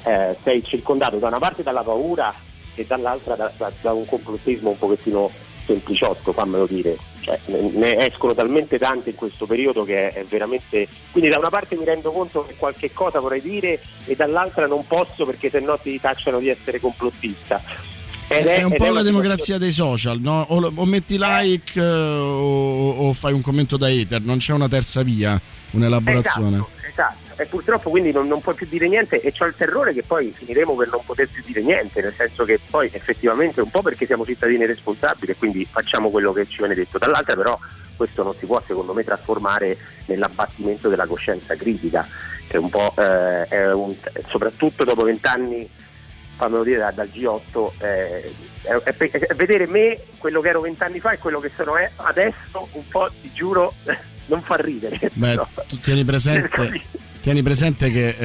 eh, sei circondato da una parte dalla paura e dall'altra da, da, da un complottismo un pochettino sempliciotto, fammelo dire, cioè, ne escono talmente tante in questo periodo che è veramente, quindi da una parte mi rendo conto che qualche cosa vorrei dire e dall'altra non posso, perché sennò ti tacciano di essere complottista. Ed è, è un ed po' è la democrazia dei social, no? O, o metti like eh. o, o fai un commento da hater, non c'è una terza via, un'elaborazione. Esatto, esatto. E purtroppo quindi non, non puoi più dire niente, e c'ho il terrore che poi finiremo per non poter più dire niente, nel senso che poi effettivamente un po' perché siamo cittadini responsabili e quindi facciamo quello che ci viene detto, dall'altra però questo non si può, secondo me, trasformare nell'abbattimento della coscienza critica, che un po' eh, è un, soprattutto dopo vent'anni, fammelo dire, dal G otto, eh, è, è, è vedere me, quello che ero vent'anni fa e quello che sono è adesso, un po', ti giuro, non fa ridere. Beh, no. Tu tieni presente, tieni presente che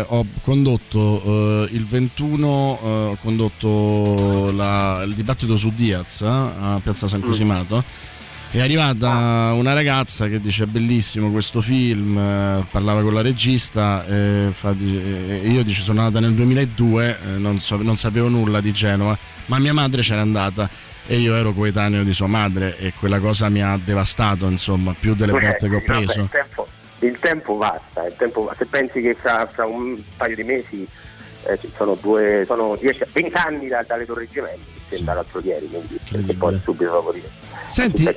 eh, ho condotto eh, il ventuno, eh, ho condotto la, il dibattito su Diaz eh, a Piazza San Cosimato. Mm. È arrivata una ragazza che dice: bellissimo questo film, eh, parlava con la regista, eh, fa, eh, io dice sono nata nel duemiladue, eh, non, so, non sapevo nulla di Genova, ma mia madre c'era andata e io ero coetaneo di sua madre, e quella cosa mi ha devastato, insomma, più delle volte eh, che ho preso. No, beh, il, tempo, il tempo basta, il tempo, se pensi che fra, fra un paio di mesi eh, sono due, sono venti anni da, dalle Torri Gemelle. Dall'altro ieri, quindi poi subito dopo dire. Senti,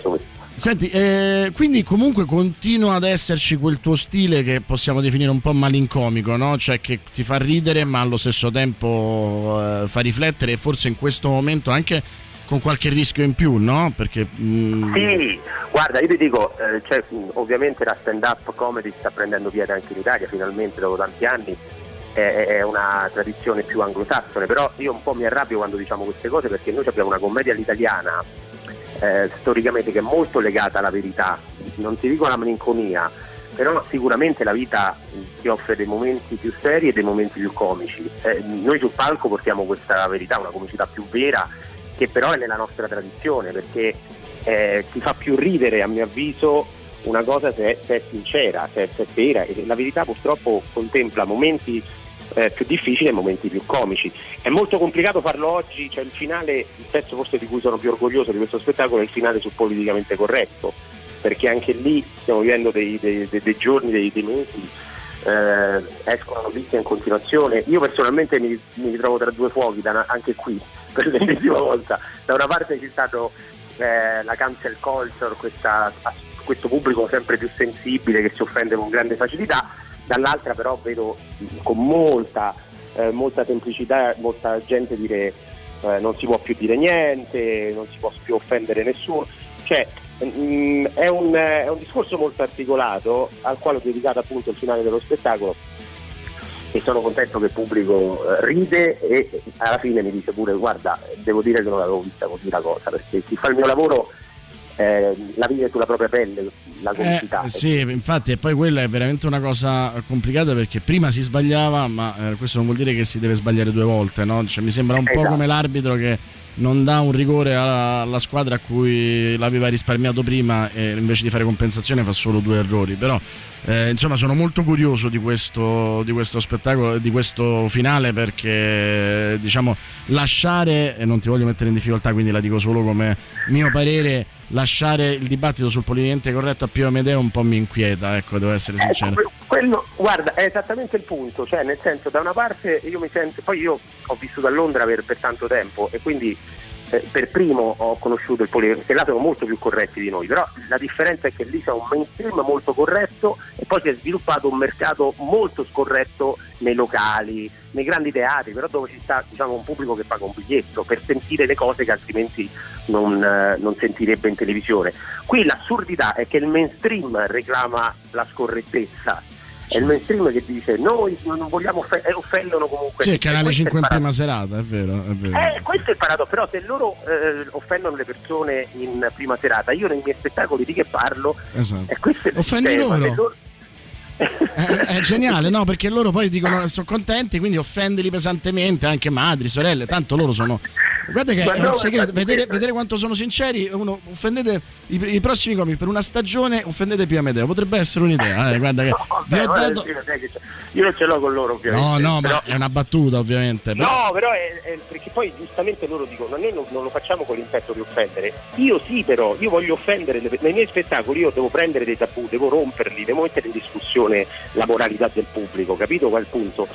senti eh, quindi comunque continua ad esserci quel tuo stile che possiamo definire un po' malincomico, no? Cioè, che ti fa ridere ma allo stesso tempo eh, fa riflettere, e forse in questo momento anche con qualche rischio in più, no? Perché mm... sì, guarda, io ti dico, eh, cioè, ovviamente la stand-up comedy sta prendendo piede anche in Italia, finalmente dopo tanti anni. È una tradizione più anglosassone, però io un po' mi arrabbio quando diciamo queste cose, perché noi abbiamo una commedia all'italiana eh, storicamente che è molto legata alla verità, non ti dico alla malinconia, però sicuramente la vita ti offre dei momenti più seri e dei momenti più comici. Eh, noi sul palco portiamo questa verità, una comicità più vera, che però è nella nostra tradizione, perché eh, ti fa più ridere, a mio avviso, una cosa se è, se è sincera, se è, se è vera, e la verità purtroppo contempla momenti eh, più difficili e momenti più comici. È molto complicato farlo oggi, cioè il finale, il pezzo forse di cui sono più orgoglioso di questo spettacolo è il finale su Politicamente Corretto, perché anche lì stiamo vivendo dei, dei, dei, dei giorni, dei, dei mesi, eh, escono notizie in continuazione. Io personalmente mi, mi ritrovo tra due fuochi, da una, anche qui, per l'ennesima volta. Da una parte c'è stato eh, la cancel culture, questa, questo pubblico sempre più sensibile che si offende con grande facilità, dall'altra però vedo con molta, eh, molta semplicità, molta gente dire eh, non si può più dire niente, non si può più offendere nessuno. Cioè, Mm, è, un, è un discorso molto articolato, al quale ho dedicato appunto il finale dello spettacolo, e sono contento che il pubblico ride e alla fine mi dice pure: guarda, devo dire che non l'avevo vista così la cosa, perché chi fa il mio lavoro eh, la vive sulla propria pelle, la comicità. Eh, sì, infatti, e poi quella è veramente una cosa complicata, perché prima si sbagliava, ma eh, questo non vuol dire che si deve sbagliare due volte, no? Cioè, mi sembra un esatto. po' come l'arbitro che non dà un rigore alla, alla squadra a cui l'aveva risparmiato prima, e invece di fare compensazione fa solo due errori. Però eh, insomma, sono molto curioso di questo, di questo spettacolo, di questo finale, perché diciamo lasciare, e non ti voglio mettere in difficoltà, quindi la dico solo come mio parere, lasciare il dibattito sul politicamente corretto a Pio Amedeo un po' mi inquieta, ecco, devo essere sincero. Eh, quello, guarda, è esattamente il punto, cioè nel senso, da una parte io mi sento, poi io ho vissuto a Londra per, per tanto tempo, e quindi eh, per primo ho conosciuto il politicamente, là sono molto più corretti di noi, però la differenza è che lì c'è un mainstream molto corretto e poi si è sviluppato un mercato molto scorretto nei locali, nei grandi teatri, però dove ci sta, diciamo, un pubblico che paga un biglietto per sentire le cose che altrimenti non, eh, non sentirebbe in televisione. Qui l'assurdità è che il mainstream reclama la scorrettezza, è il mainstream che dice noi non vogliamo off- offendono comunque. Sì, Canale cinque in prima serata, è vero, è vero. Eh, questo è il paradosso, però se loro eh, offendono le persone in prima serata, io nei miei spettacoli di che parlo? Esatto. Eh, questo è il offendi sistema, loro. È, è geniale, no? Perché loro poi dicono sono contenti, quindi offendili pesantemente, anche madri, sorelle, tanto loro sono. Guarda che è un segreto, vedere, vedere quanto sono sinceri. Uno, offendete i, i prossimi comici per una stagione, offendete più Amedeo, potrebbe essere un'idea. Eh, guarda che no, vi ho dato... Io non ce l'ho con loro, ovviamente. No, no, però... ma è una battuta, ovviamente. Però... No, però è, è perché poi giustamente loro dicono: noi non, non lo facciamo con l'intento di offendere. Io sì, però io voglio offendere le, nei miei spettacoli, io devo prendere dei tabù, devo romperli, devo mettere in discussione la moralità del pubblico, capito qual punto?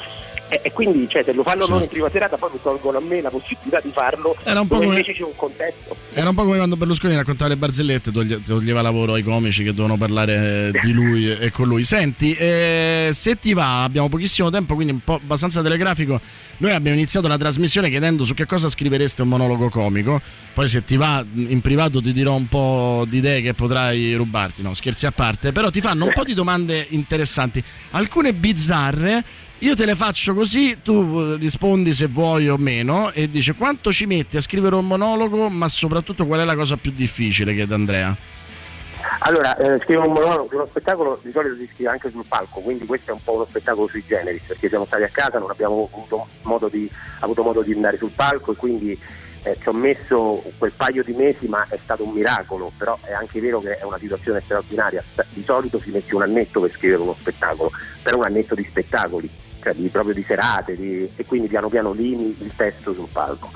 E, e quindi, cioè, se lo fanno certo. non in prima serata, poi mi tolgono a me la possibilità di farlo. Era un po' come... invece c'è un contesto. Era un po' come quando Berlusconi raccontava le barzellette, toglie, toglieva lavoro ai comici che dovevano parlare di lui e con lui. Senti, eh, se ti va, abbiamo pochissimo tempo, quindi un po' abbastanza telegrafico. Noi abbiamo iniziato la trasmissione chiedendo su che cosa scrivereste un monologo comico. Poi, se ti va, in privato ti dirò un po' di idee che potrai rubarti. No, scherzi a parte, però ti fanno un po' di domande interessanti, alcune bizzarre. Io te le faccio così, tu rispondi se vuoi o meno, e dice: quanto ci metti a scrivere un monologo, ma soprattutto qual è la cosa più difficile? Chiede Andrea. Allora, eh, scrivere un monologo di uno spettacolo di solito si scrive anche sul palco, quindi questo è un po' uno spettacolo sui generis, perché siamo stati a casa, non abbiamo avuto modo di, avuto modo di andare sul palco, e quindi eh, ci ho messo quel paio di mesi, ma è stato un miracolo. Però è anche vero che è una situazione straordinaria, di solito si mette un annetto per scrivere uno spettacolo, però un annetto di spettacoli, cioè di, proprio di serate, di, e quindi piano piano lini il testo sul palco.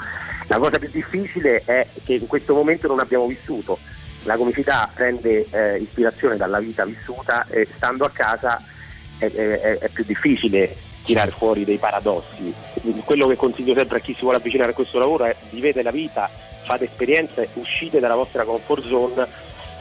La cosa più difficile è che in questo momento non abbiamo vissuto, la comicità prende eh, ispirazione dalla vita vissuta, e stando a casa è, è, è più difficile tirare fuori dei paradossi. Quello che consiglio sempre a chi si vuole avvicinare a questo lavoro è: vivete la vita, fate esperienze, uscite dalla vostra comfort zone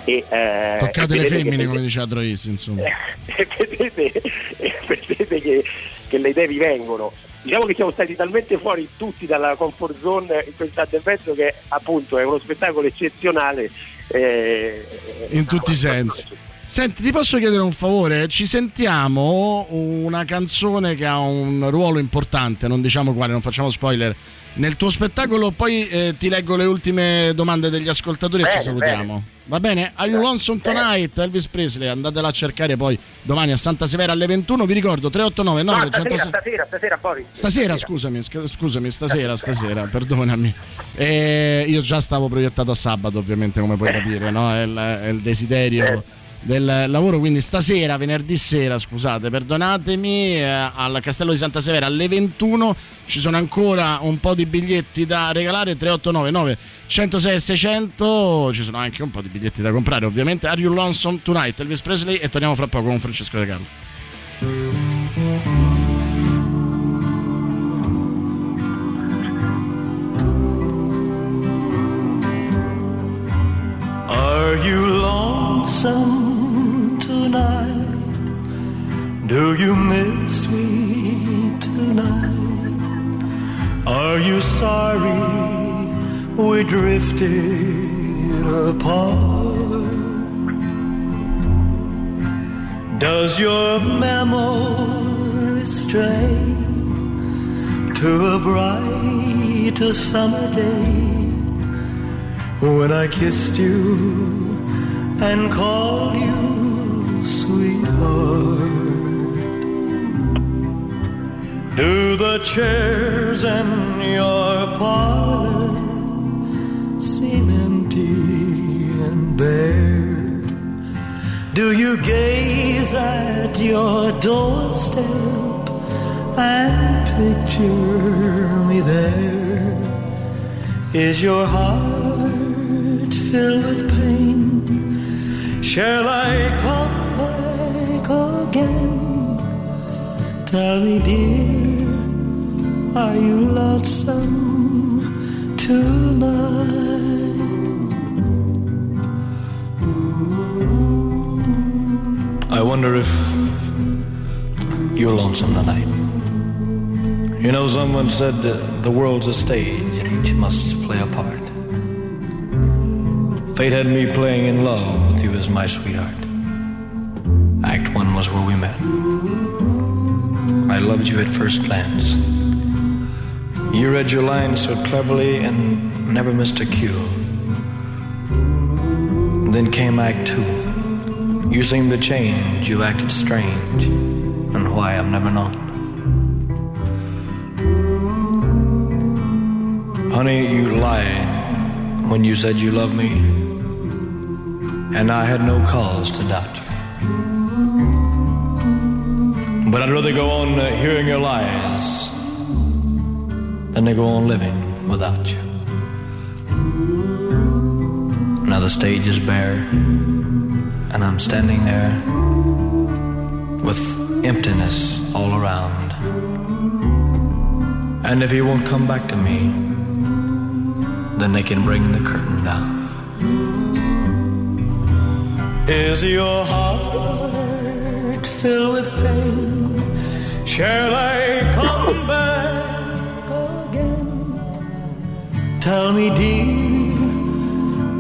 e, eh, toccate e le femmine, che, come diceva Troisi, insomma. E vedete, e vedete che, che le idee vi vengono. Diciamo che siamo stati talmente fuori tutti dalla comfort zone in quest'altro evento che appunto è uno spettacolo eccezionale eh, in tutti i sensi. Senti, ti posso chiedere un favore? Ci sentiamo una canzone che ha un ruolo importante, non diciamo quale, non facciamo spoiler, nel tuo spettacolo. Poi eh, ti leggo le ultime domande degli ascoltatori, bene, e ci salutiamo. Bene. Va bene? Are You Lonesome Tonight, Elvis Presley, andatela a cercare poi domani a Santa Severa alle ventuno. Vi ricordo tre otto nove nove stasera, stasera, stasera, Boris. Stasera, scusami, scusami, stasera, stasera, perdonami. E io già stavo proiettato a sabato, ovviamente, come puoi capire, no? È il, è il desiderio del lavoro, quindi stasera, venerdì sera, scusate, perdonatemi, eh, al Castello di Santa Severa alle ventuno. Ci sono ancora un po' di biglietti da regalare, tre otto nove nove centosei seicento, ci sono anche un po' di biglietti da comprare, ovviamente. Are You Lonesome Tonight, Elvis Presley, e torniamo fra poco con Francesco De Carlo. Are you lonesome tonight? Do you miss me tonight? Are you sorry we drifted apart? Does your memory stray to a brighter summer day, when I kissed you and called you sweetheart? Do the chairs in your parlor seem empty and bare? Do you gaze at your doorstep and picture me there? Is your heart filled with pain? Shall I come back again? Tell me, dear, are you lonesome tonight? I wonder if you're lonesome tonight. You know, someone said that the world's a stage and each must play a part. Fate had me playing in love with you as my sweetheart. Act one was where we met. I loved you at first glance. You read your lines so cleverly and never missed a cue. Then came act two. You seemed to change, you acted strange, and why I've never known. Honey, you lied when you said you loved me, and I had no cause to doubt. But I'd rather go on uh, hearing your lies than to go on living without you. Now the stage is bare, and I'm standing there with emptiness all around. And if you won't come back to me, then they can bring the curtain down. Is your heart filled with pain? Shall I come back again? Tell me, dear,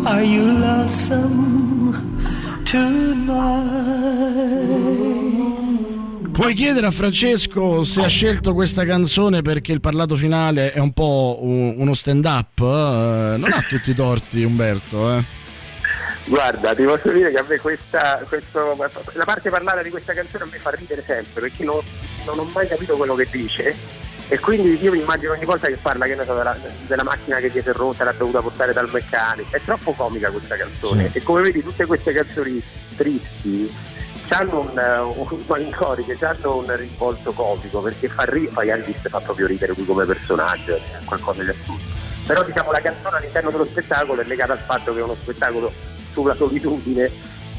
are you lonesome tonight? Puoi chiedere a Francesco se ha scelto questa canzone, perché il parlato finale è un po' uno stand-up. Non ha tutti i torti, Umberto, eh? Guarda, ti posso dire che a me questa, questo, la parte parlata di questa canzone a me fa ridere sempre, perché non, non ho mai capito quello che dice, e quindi io mi immagino ogni volta che parla, che ne so, della, della macchina che si è rotta, l'ha dovuta portare dal meccanico. È troppo comica questa canzone, sì. E come vedi tutte queste canzoni tristi hanno un, un malinconico, hanno un risvolto comico, perché fa ridere, poi Elvis fa proprio ridere lui come personaggio, è qualcosa di assurdo. Però diciamo la canzone all'interno dello spettacolo è legata al fatto che è uno spettacolo sulla solitudine,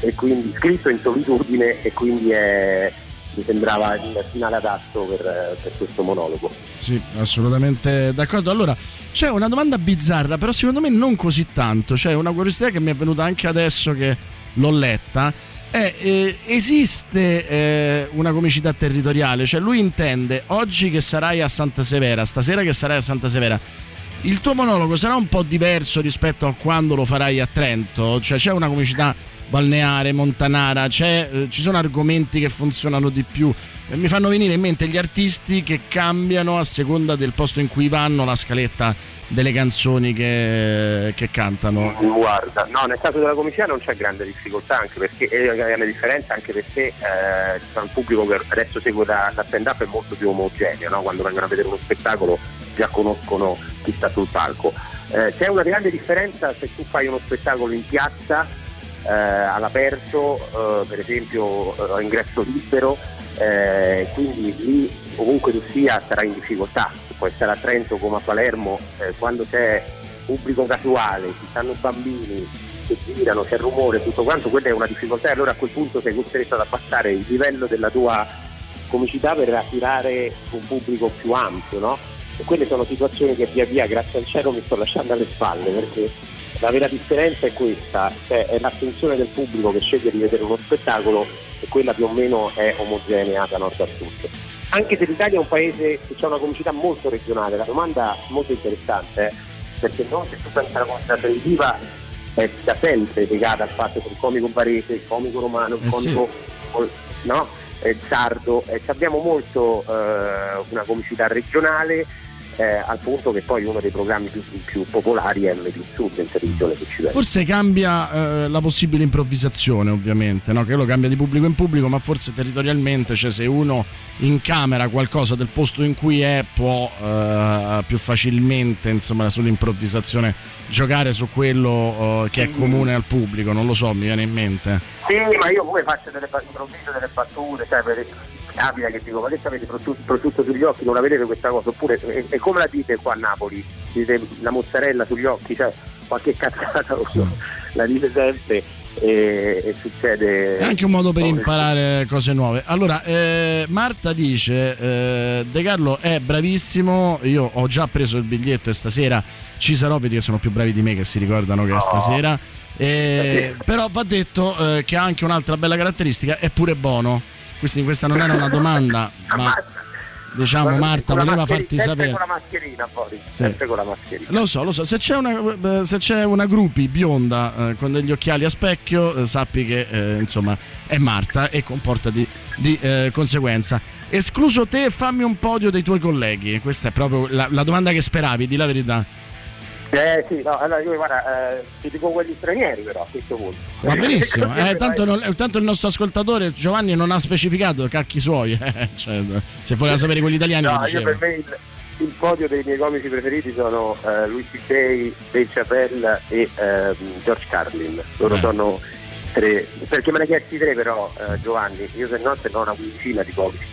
e quindi scritto in solitudine, e quindi è, mi sembrava il finale adatto per, per questo monologo. Sì, assolutamente d'accordo. Allora c'è una domanda bizzarra, però secondo me non così tanto, c'è una curiosità che mi è venuta anche adesso che l'ho letta. È, eh, esiste eh, una comicità territoriale, cioè lui intende oggi che sarai a Santa Severa, stasera che sarai a Santa Severa. Il tuo monologo sarà un po' diverso rispetto a quando lo farai a Trento? Cioè c'è una comicità balneare, montanara, c'è, eh, ci sono argomenti che funzionano di più. E mi fanno venire in mente gli artisti che cambiano a seconda del posto in cui vanno la scaletta delle canzoni che, che cantano. Guarda, no, nel caso della comicità non c'è grande difficoltà, anche perché è una grande differenza, anche perché eh, c'è un pubblico che adesso segue da, da stand up, è molto più omogeneo, no? Quando vengono a vedere uno spettacolo già conoscono chi sta sul palco. Eh, c'è una grande differenza se tu fai uno spettacolo in piazza, eh, all'aperto, eh, per esempio a eh, ingresso libero, eh, quindi lì ovunque tu sia sarai in difficoltà. Puoi stare a Trento come a Palermo, eh, quando c'è pubblico casuale, ci stanno bambini che girano, c'è rumore, tutto quanto, quella è una difficoltà, e allora a quel punto sei costretto ad abbassare il livello della tua comicità per attirare un pubblico più ampio, no? E quelle sono situazioni che via via, grazie al cielo, mi sto lasciando alle spalle, perché la vera differenza è questa, cioè è l'attenzione del pubblico che sceglie di vedere uno spettacolo, e quella più o meno è omogenea da nord a sud. Anche se l'Italia è un paese che ha una comicità molto regionale, la domanda è molto interessante, eh? Perché no, se tu pensi alla comicità televisiva è da sempre legata al fatto che il comico barese, il comico romano, il eh comico sì. no? il sardo, eh, abbiamo molto eh, una comicità regionale, eh, al punto che poi uno dei programmi più, più popolari è L più Sud, in televisione che ci vede. Forse cambia eh, la possibile improvvisazione, ovviamente, no? Che lo cambia di pubblico in pubblico, ma forse territorialmente, cioè se uno incamera qualcosa del posto in cui è, può eh, più facilmente, insomma, sull'improvvisazione giocare su quello eh, che è comune al pubblico, non lo so, mi viene in mente. Sì, ma io pure faccio delle improvviso, delle battute, cioè per capita che dico, ma che avete prosciutto, prosciutto sugli occhi, non la vedete questa cosa? Oppure, e, e come la dite qua a Napoli? Dite la mozzarella sugli occhi, cioè qualche cazzata sì. la dite sempre, e, e succede. È anche un modo per no, imparare sì. cose nuove. Allora, eh, Marta dice, eh, De Carlo è bravissimo, io ho già preso il biglietto e stasera ci sarò, vedi che sono più bravi di me che si ricordano che no. è stasera, eh, però va detto eh, che ha anche un'altra bella caratteristica, è pure buono. Quindi questa non era una domanda, ma diciamo Marta voleva farti sapere. Con la mascherina poi, sì, sempre con la mascherina. Lo so, lo so. Se c'è una, se c'è una groupie bionda eh, con degli occhiali a specchio, eh, sappi che eh, insomma è Marta e comportati di eh, conseguenza. Escluso te, fammi un podio dei tuoi colleghi. Questa è proprio la, la domanda che speravi, di la verità. Eh sì, no, allora io guarda, eh, ti dico quelli stranieri però a questo punto. Va benissimo, eh, tanto, non, tanto il nostro ascoltatore Giovanni non ha specificato cacchi suoi, eh, cioè, se voleva sapere quelli italiani. No, io per me il, il podio dei miei comici preferiti sono eh, Louis C K, Dave Chappelle e eh, George Carlin. Loro Beh. sono tre, perché me ne chiesti tre però eh, Giovanni, io se no se no una quindicina di comici.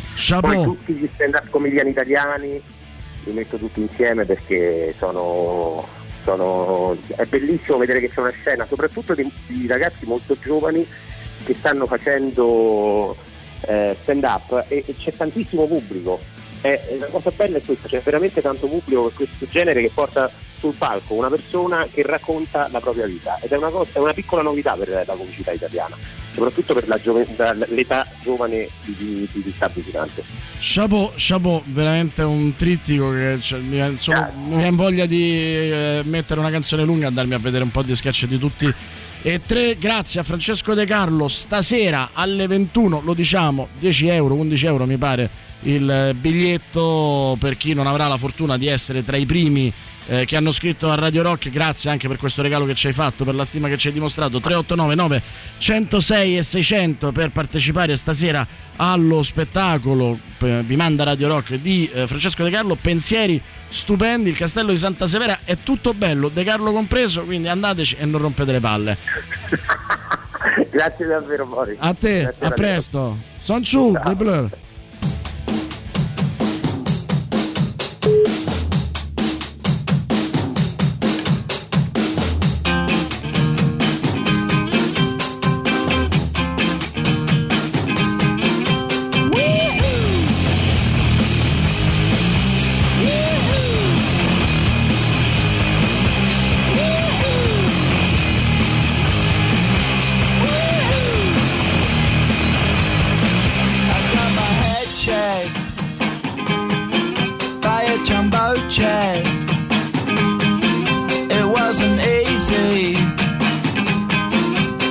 Poi tutti gli stand-up comediani italiani li metto tutti insieme perché sono... Sono... è bellissimo vedere che c'è una scena soprattutto di, di ragazzi molto giovani che stanno facendo eh, stand up e, e c'è tantissimo pubblico, eh, la cosa bella è questa, c'è veramente tanto pubblico per questo genere che porta sul palco una persona che racconta la propria vita, ed è una, cosa, è una piccola novità per la comicità italiana, soprattutto per la giove, l'età giovane di questa avvicinante. Chapeau, chapeau, veramente un trittico che cioè, mi, sono, mi ha voglia di eh, mettere una canzone lunga e andarmi a vedere un po' di sketch di tutti e tre. Grazie a Francesco De Carlo, stasera alle ventuno, lo diciamo, dieci euro, undici euro mi pare il biglietto per chi non avrà la fortuna di essere tra i primi Eh, che hanno scritto a Radio Rock. Grazie anche per questo regalo che ci hai fatto, per la stima che ci hai dimostrato. Tre otto nove nove, centosei e seicento per partecipare stasera allo spettacolo eh, vi manda Radio Rock di eh, Francesco De Carlo. Pensieri stupendi, il castello di Santa Severa, è tutto bello, De Carlo compreso, quindi andateci e non rompete le palle. Grazie davvero Mori. A te, grazie, a presto. Son Chu di Blur. It wasn't easy,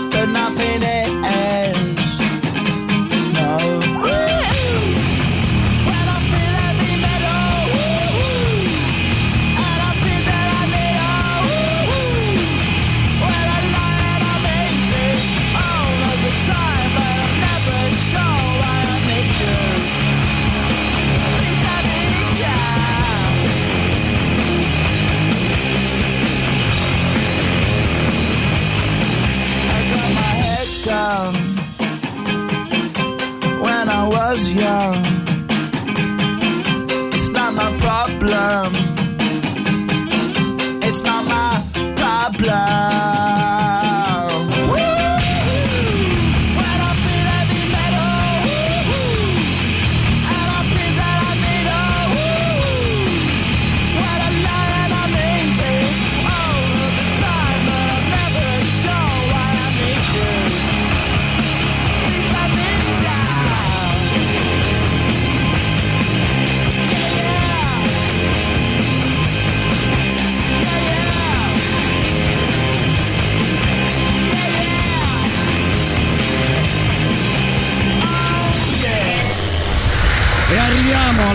but nothing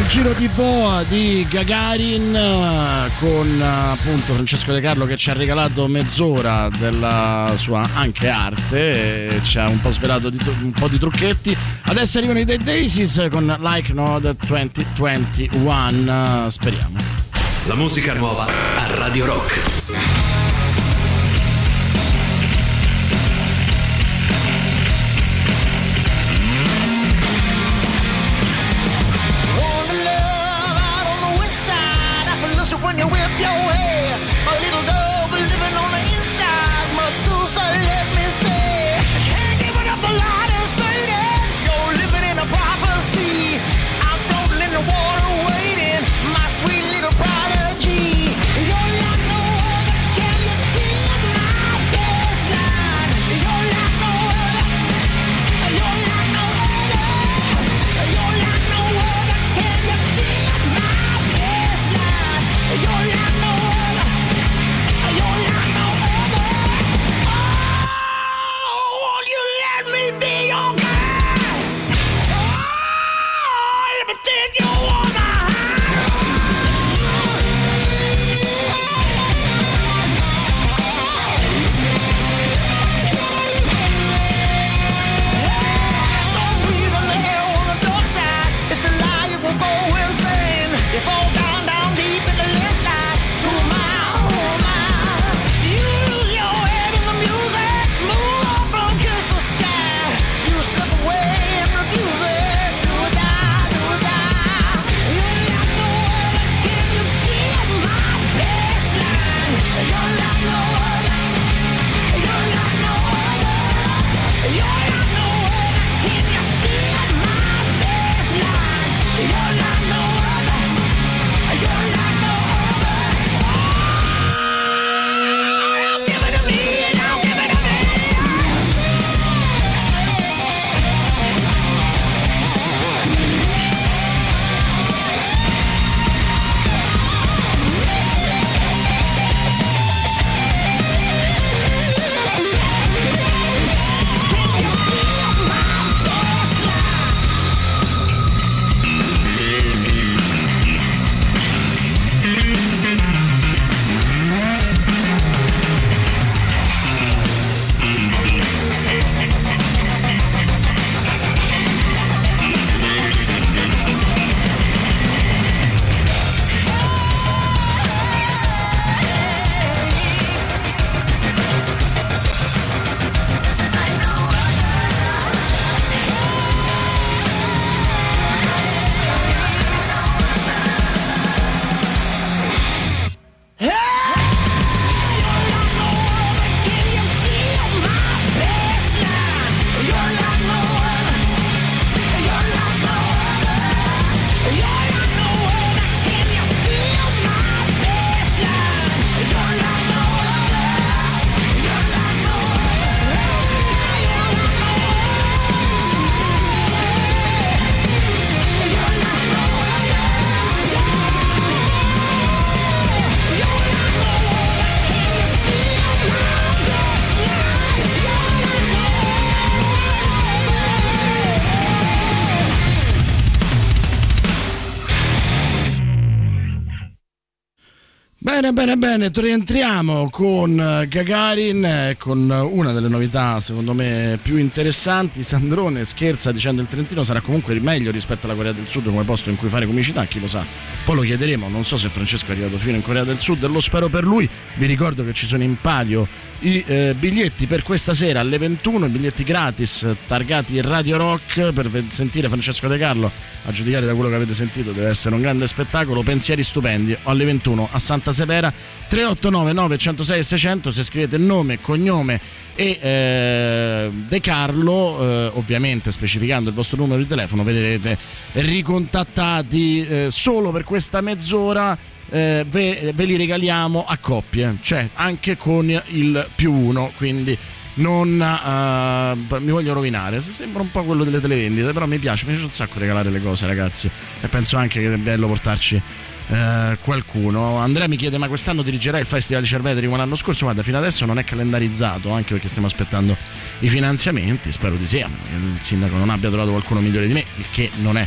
cugino di Boa di Gagarin, con appunto Francesco De Carlo che ci ha regalato mezz'ora della sua anche arte e ci ha un po' svelato di, un po' di trucchetti. Adesso arrivano i Dead Daisies con Like Node duemilaventuno, speriamo. La musica nuova a Radio Rock. Bene, bene, bene, rientriamo con Gagarin, con una delle novità secondo me più interessanti. Sandrone scherza dicendo il Trentino sarà comunque meglio rispetto alla Corea del Sud come posto in cui fare comicità, chi lo sa, poi lo chiederemo, non so se Francesco è arrivato fino in Corea del Sud, lo spero per lui. Vi ricordo che ci sono in palio i eh, biglietti per questa sera alle ventuno, i biglietti gratis targati Radio Rock per sentire Francesco De Carlo. A giudicare da quello che avete sentito deve essere un grande spettacolo, pensieri stupendi, alle ventuno a Santa Severa. tre otto nove nove uno zero sei seicento, se scrivete nome, cognome e eh, De Carlo, eh, ovviamente specificando il vostro numero di telefono, vedrete ricontattati. Eh, solo per questa mezz'ora eh, ve, ve li regaliamo a coppie, cioè anche con il più uno, quindi non uh, mi voglio rovinare, sembra un po' quello delle televendite, però mi piace, mi piace un sacco regalare le cose, ragazzi, e penso anche che è bello portarci Uh, qualcuno. Andrea mi chiede: ma quest'anno dirigerà il Festival di Cerveteri come l'anno scorso? Guarda, fino adesso non è calendarizzato, anche perché stiamo aspettando i finanziamenti, spero di sì, che il sindaco non abbia trovato qualcuno migliore di me, il che non è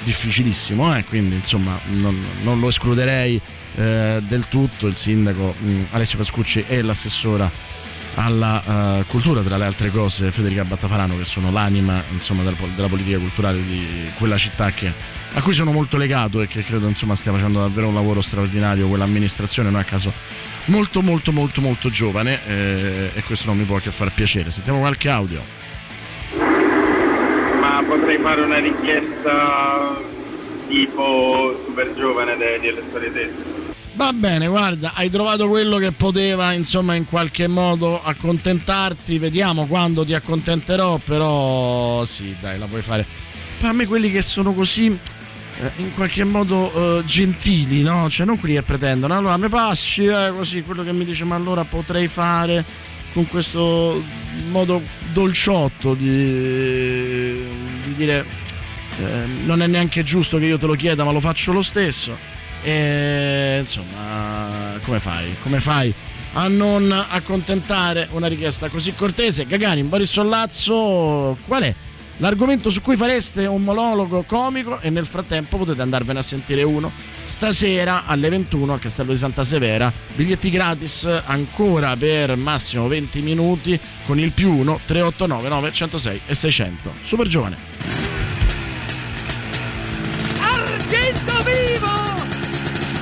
difficilissimo, eh? Quindi insomma non, non lo escluderei eh, del tutto. Il sindaco mh, Alessio Pascucci e l'assessora alla uh, cultura, tra le altre cose Federica Battafarano, che sono l'anima insomma del, della politica culturale di quella città, che, a cui sono molto legato e che credo insomma stia facendo davvero un lavoro straordinario quell'amministrazione, non a caso molto molto molto molto giovane, eh, e questo non mi può che far piacere. Sentiamo qualche audio. Ma potrei fare una richiesta tipo super giovane degli elettori tedeschi. Va bene, guarda, hai trovato quello che poteva insomma in qualche modo accontentarti, vediamo quando ti accontenterò, però sì, dai, la puoi fare. Per me quelli che sono così eh, in qualche modo eh, gentili, no? Cioè non quelli che pretendono, allora mi passi, eh, così, quello che mi dice ma allora potrei fare, con questo modo dolciotto di, di dire eh, non è neanche giusto che io te lo chieda ma lo faccio lo stesso. E insomma, come fai? Come fai a non accontentare una richiesta così cortese? Gagarin, Boris Sollazzo, qual è l'argomento su cui fareste un monologo comico? E nel frattempo potete andarvene a sentire uno stasera alle ventuno al Castello di Santa Severa, biglietti gratis ancora per massimo venti minuti con il più uno tre otto nove nove uno zero sei e seicento. Super giovane. Argento vivo!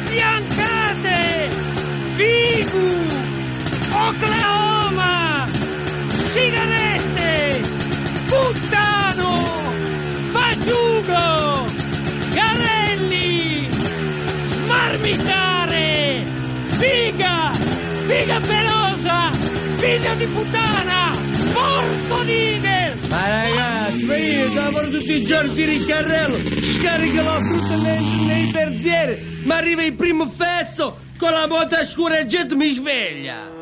Biancate, Figu, Oklahoma, Sigarette, Puttano, Paciugo, Garelli, Marmitare, Figa, Figa pelosa, Figlio di puttana, Porco Niger. Ma ragazzi, venite, stavano tutti i giorni, tiri in carrello, scarica la frutta nei, nei berzieri. Ma arriva il primo fesso, con la moto a scureggiato mi sveglia.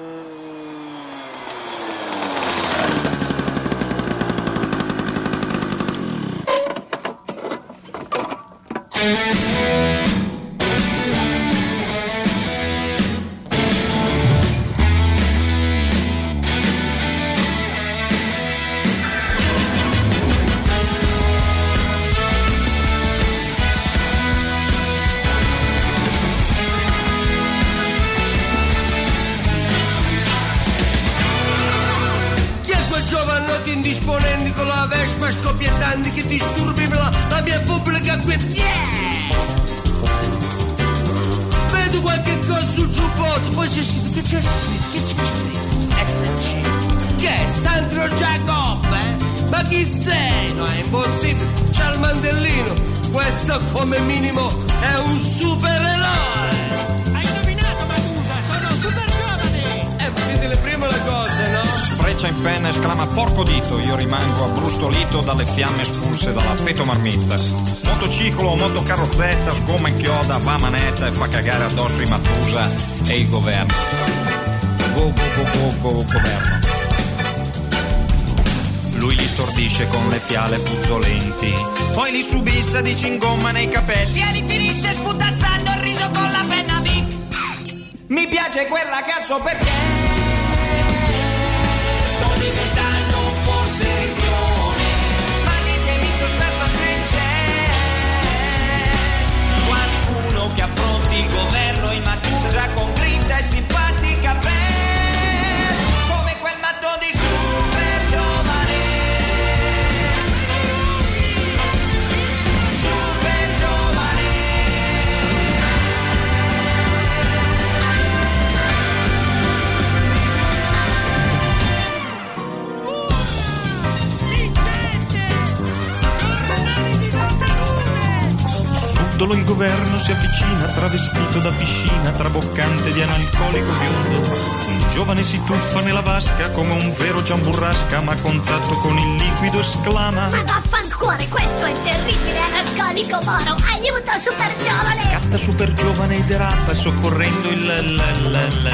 Fa manetta e fa cagare addosso i Matusa e il governo. Go, go, go, go, go, governo. Lui li stordisce con le fiale puzzolenti, poi li subissa di cingomma nei capelli e li finisce sputazzando il riso con la penna Vic. Mi piace quel ragazzo perché sto diventando forse ripione, ma niente mi sospetto se c'è che affronti il governo in Matusa con grinta e simpatica per come quel matto di super giovane, super giovane. Una, licenze, di Montalune. Suddolo il governo si avvicina travestito da piscina, traboccante di analcolico biondo. Un giovane si tuffa nella vasca come un vero giamburrasca, ma a contatto con il liquido esclama: ma vaffanculo, questo è il terribile analcolico moro, aiuto super giovane! Scatta super giovane e derappa soccorrendo il l, l, l,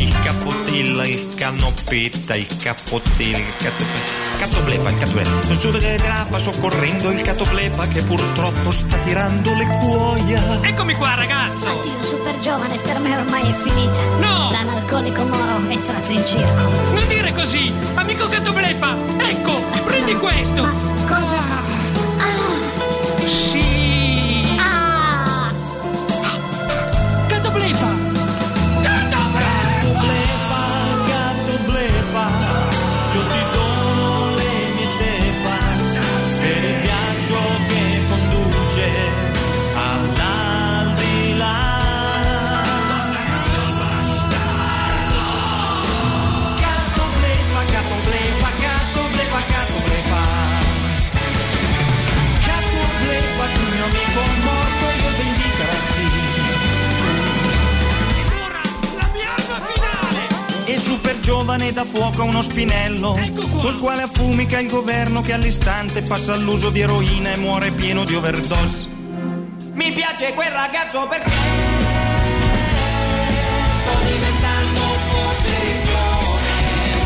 il capotilla, il canopetta, il capotilla, il canopetta. Catoplepa, il catuello. Il giovane derappa soccorrendo il catoplepa che purtroppo sta tirando le cuoia. Eccomi qua, ragazzo! Oddio, super giovane, per me ormai è finita. No! L'analcolico moro è entrato in circo. Non dire così, amico catoplepa! Ecco, prendi questo! Ma cosa? Ah! Sì! giovane dà fuoco a uno spinello, ecco qua, col quale affumica il governo che all'istante passa all'uso di eroina e muore pieno di overdose. Mi piace quel ragazzo perché sto diventando un po' seriglione,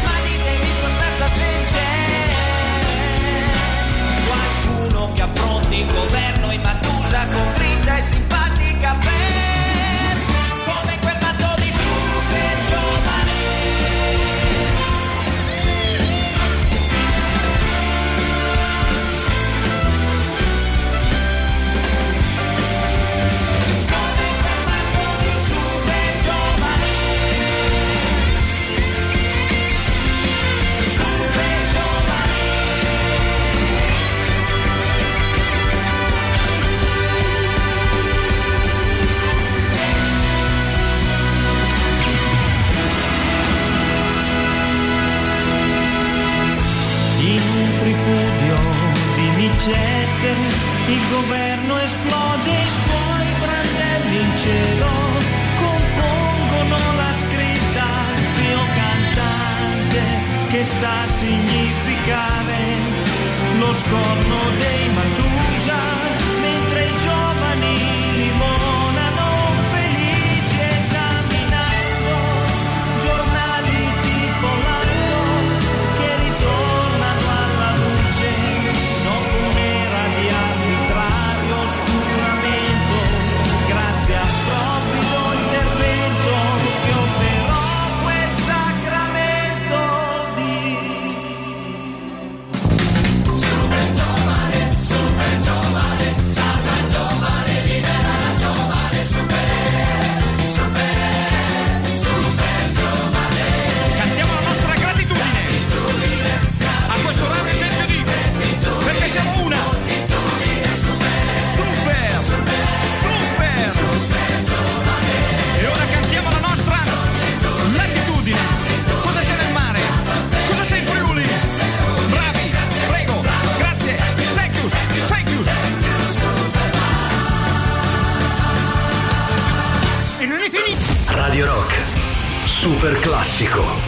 ma ditemi soltanto se c'è qualcuno che affronti il governo in Mandusa con grinta e simpatica per il governo esplode i suoi brandelli in cielo, compongono la scritta zio cantante che sta a significare lo scorno dei Mandusa, mentre i giovani limonano felici esaminando giornali tipo l'anno che ritornano alla luce dopo un'era di arbitrario oscuramento, grazie al proprio intervento che operò quel sacramento di super giovane, super giovane, salva il giovane, libera la giovane, super, super, super giovane. Cantiamo la nostra gratitudine, gratitudine, gratitudine a questo raro esempio di, perché siamo una. Radio Rock, super classico.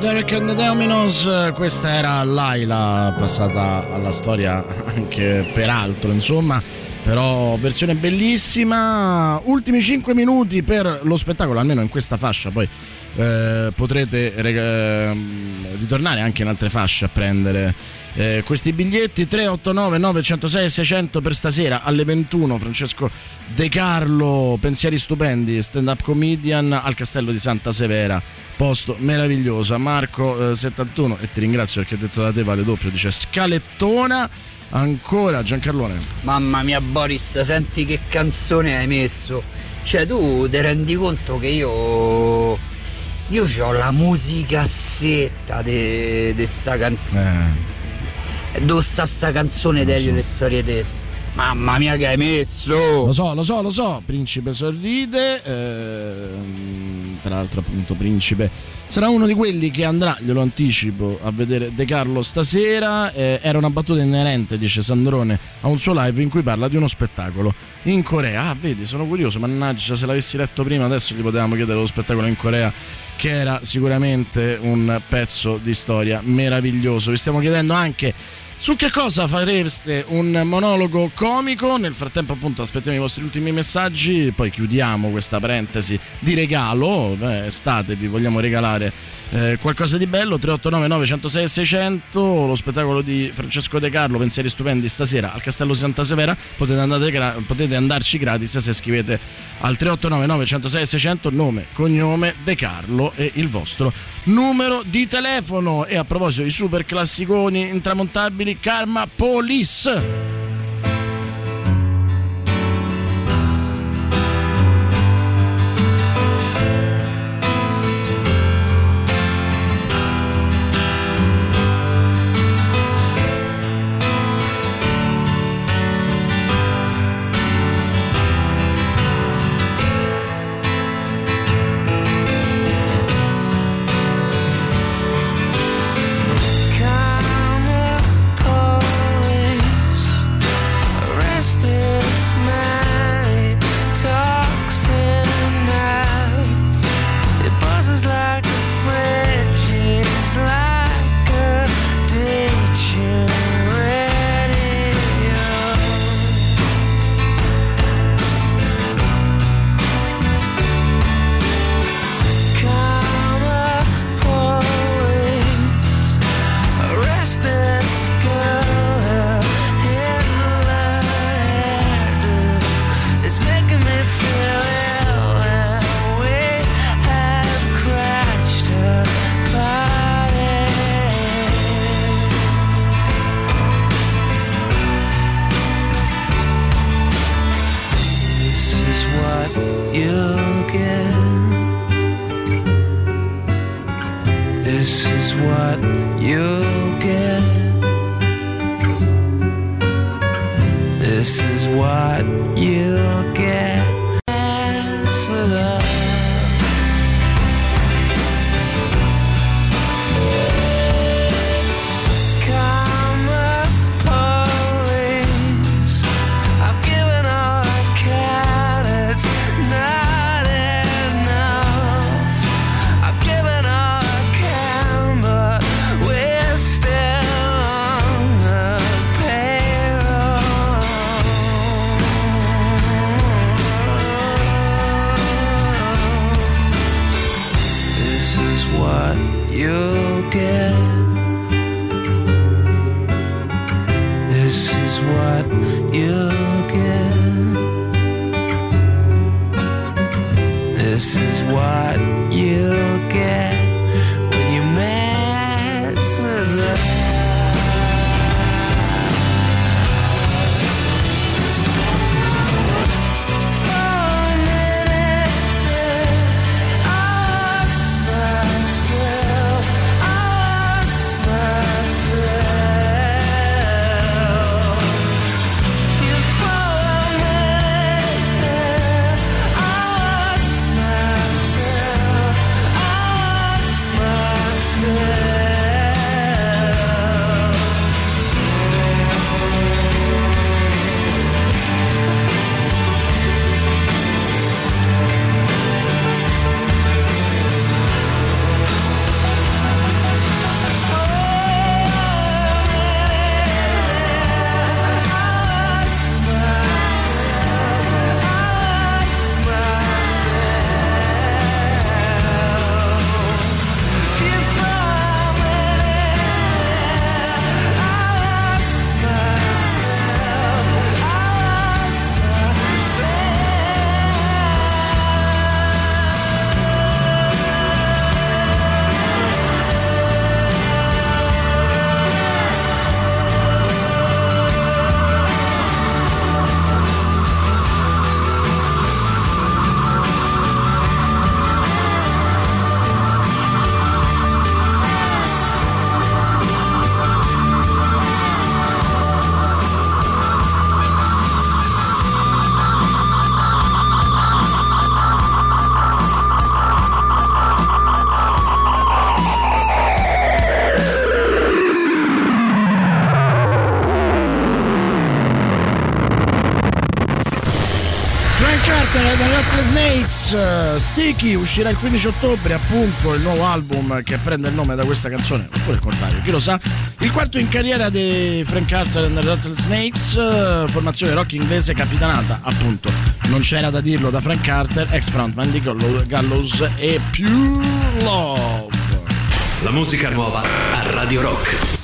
Derek and the Dominos, questa era Laila, passata alla storia anche per altro, insomma, però versione bellissima. Ultimi cinque minuti per lo spettacolo, almeno in questa fascia, poi eh, potrete eh, ritornare anche in altre fasce a prendere eh, questi biglietti. Tre otto nove nove zero sei sei zero zero per stasera alle ventuno. Francesco De Carlo, pensieri stupendi, stand up comedian al Castello di Santa Severa, posto meravigliosa. Marco eh, settantuno, e ti ringrazio perché detto da te vale doppio, dice scalettona. Ancora Giancarlone, mamma mia Boris, senti che canzone hai messo, cioè tu ti rendi conto che io io c'ho la musicassetta di de... sta canzone eh. dove sta sta canzone Elio, so. Le storie tese, mamma mia che hai messo, lo so lo so lo so Principe sorride, ehm, tra l'altro appunto Principe sarà uno di quelli che andrà, glielo anticipo, a vedere De Carlo stasera. Eh, era una battuta inerente, dice Sandrone, a un suo live in cui parla di uno spettacolo in Corea. Ah, vedi, sono curioso, mannaggia, se l'avessi letto prima adesso gli potevamo chiedere lo spettacolo in Corea, che era sicuramente un pezzo di storia meraviglioso. Vi stiamo chiedendo anche su che cosa fareste un monologo comico. Nel frattempo appunto aspettiamo i vostri ultimi messaggi, poi chiudiamo questa parentesi di regalo. Beh, estate, vi vogliamo regalare eh, qualcosa di bello. Tre otto nove nove zero sei sei zero zero, lo spettacolo di Francesco De Carlo, pensieri stupendi, stasera al Castello Santa Severa. Potete, andate gra- potete andarci gratis se scrivete al tre otto nove nove zero sei sei zero zero nome, cognome, De Carlo e il vostro numero di telefono. E a proposito di super classiconi intramontabili, Karma Police. X Sticky uscirà il quindici ottobre, appunto, il nuovo album che prende il nome da questa canzone, oppure il contrario, chi lo sa. Il quarto in carriera dei Frank Carter and the Rattlesnakes, formazione rock inglese capitanata, appunto, non c'era da dirlo, da Frank Carter, ex frontman di Gallows e Pure Love. La musica nuova a Radio Rock.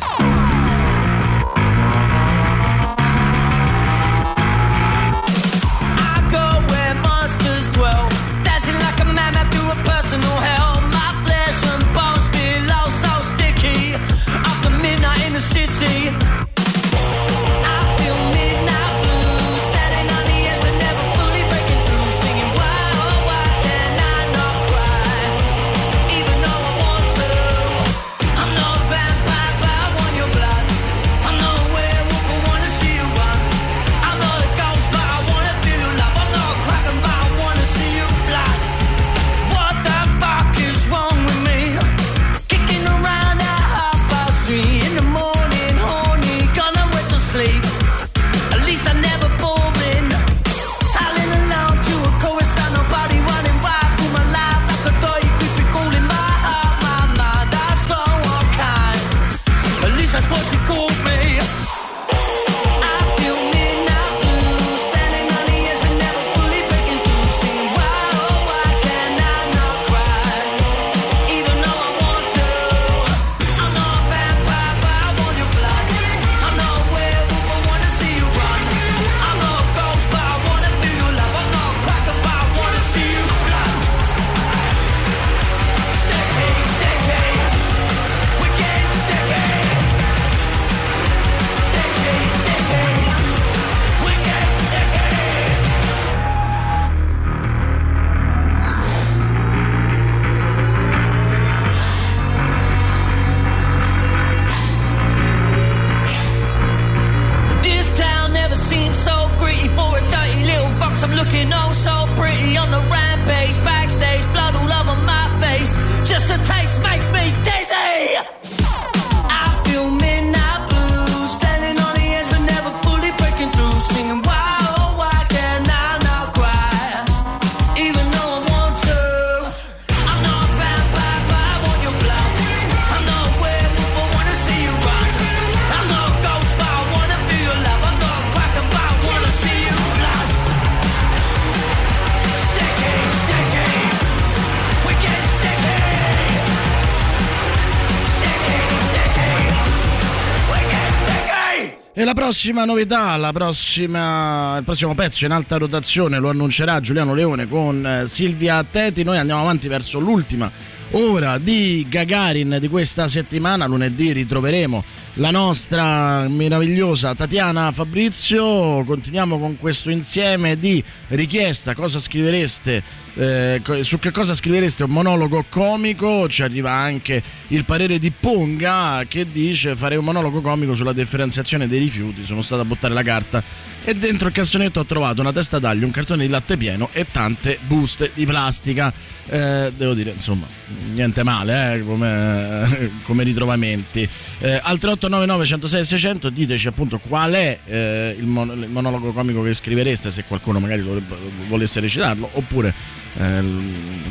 E la prossima novità, la prossima, il prossimo pezzo in alta rotazione lo annuncerà Giuliano Leone con Silvia Teti. Noi andiamo avanti verso l'ultima ora di Gagarin di questa settimana. Lunedì ritroveremo la nostra meravigliosa Tatiana Fabrizio. Continuiamo con questo insieme di richiesta. Cosa scrivereste? Eh, su che cosa scrivereste un monologo comico? Ci arriva anche il parere di Ponga, che dice: farei un monologo comico sulla differenziazione dei rifiuti. Sono stato a buttare la carta e dentro il cassonetto ho trovato una testa d'aglio, un cartone di latte pieno e tante buste di plastica. Eh, devo dire, insomma, niente male, eh, come, come ritrovamenti. Eh, altre otto nove nove, centosei, seicento, diteci appunto qual è eh, il, mon- il monologo comico che scrivereste, se qualcuno magari lo, volesse recitarlo, oppure Eh,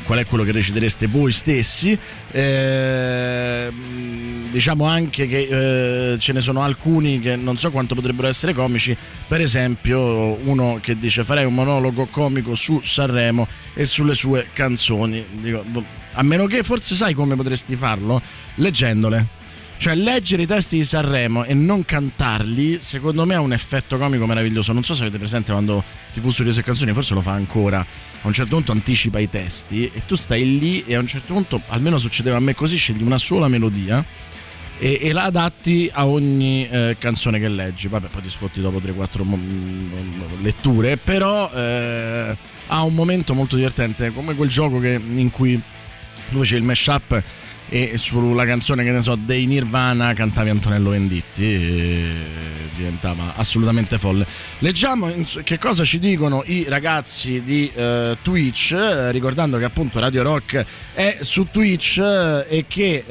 qual è quello che recitereste voi stessi. Eh, diciamo anche che eh, ce ne sono alcuni che non so quanto potrebbero essere comici. Per esempio uno che dice: farei un monologo comico su Sanremo e sulle sue canzoni. Dico, a meno che, forse sai come potresti farlo? Leggendole. Cioè, leggere i testi di Sanremo e non cantarli, secondo me ha un effetto comico meraviglioso. Non so se avete presente quando ti vu su Rese Canzoni, forse lo fa ancora, a un certo punto anticipa i testi e tu stai lì e a un certo punto, almeno succedeva a me così, scegli una sola melodia e, e la adatti a ogni eh, canzone che leggi. Vabbè, poi ti sfotti dopo tre quattro mo- letture, però eh, ha un momento molto divertente, come quel gioco che, in cui tu facevi il mashup e sulla canzone, che ne so, dei Nirvana cantavi Antonello Venditti e diventava assolutamente folle. Leggiamo che cosa ci dicono i ragazzi di eh, Twitch, ricordando che appunto Radio Rock è su Twitch e che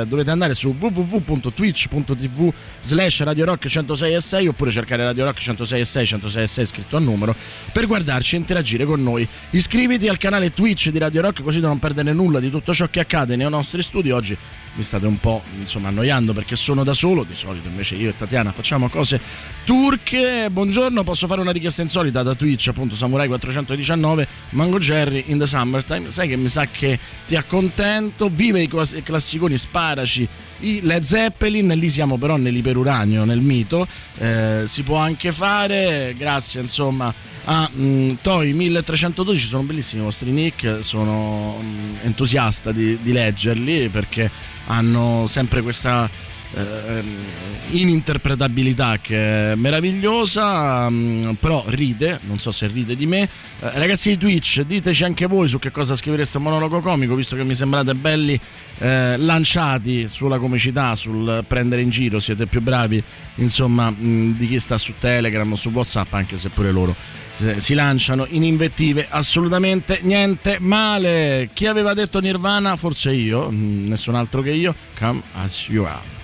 eh, dovete andare su www.twitch.tv slash Radio Rock centosei e sei oppure cercare Radio Rock centosei e sei, centosei e sei scritto a numero, per guardarci e interagire con noi. Iscriviti al canale Twitch di Radio Rock così da non perdere nulla di tutto ciò che accade nei nostri studio. Oggi mi state un po', insomma, annoiando perché sono da solo, di solito invece io e Tatiana facciamo cose turche. Buongiorno, posso fare una richiesta insolita da Twitch, appunto Samurai quattrocentodiciannove, Mango Jerry in the Summertime. Sai che mi sa che ti accontento, vive i classiconi, sparaci i Led Zeppelin, lì siamo però nell'iperuranio, nel mito, eh, si può anche fare, grazie insomma a mh, Toy milletrecentododici, sono bellissimi i vostri nick, sono mh, entusiasta di, di leggerli perché hanno sempre questa eh, ininterpretabilità che è meravigliosa, mh, però ride, non so se ride di me. Eh, ragazzi di Twitch, diteci anche voi su che cosa scrivereste un monologo comico, visto che mi sembrate belli eh, lanciati sulla comicità, sul prendere in giro, siete più bravi insomma mh, di chi sta su Telegram o su WhatsApp, anche se pure loro si lanciano in invettive, assolutamente niente male. Chi aveva detto Nirvana? Forse io, nessun altro che io. Come as you are.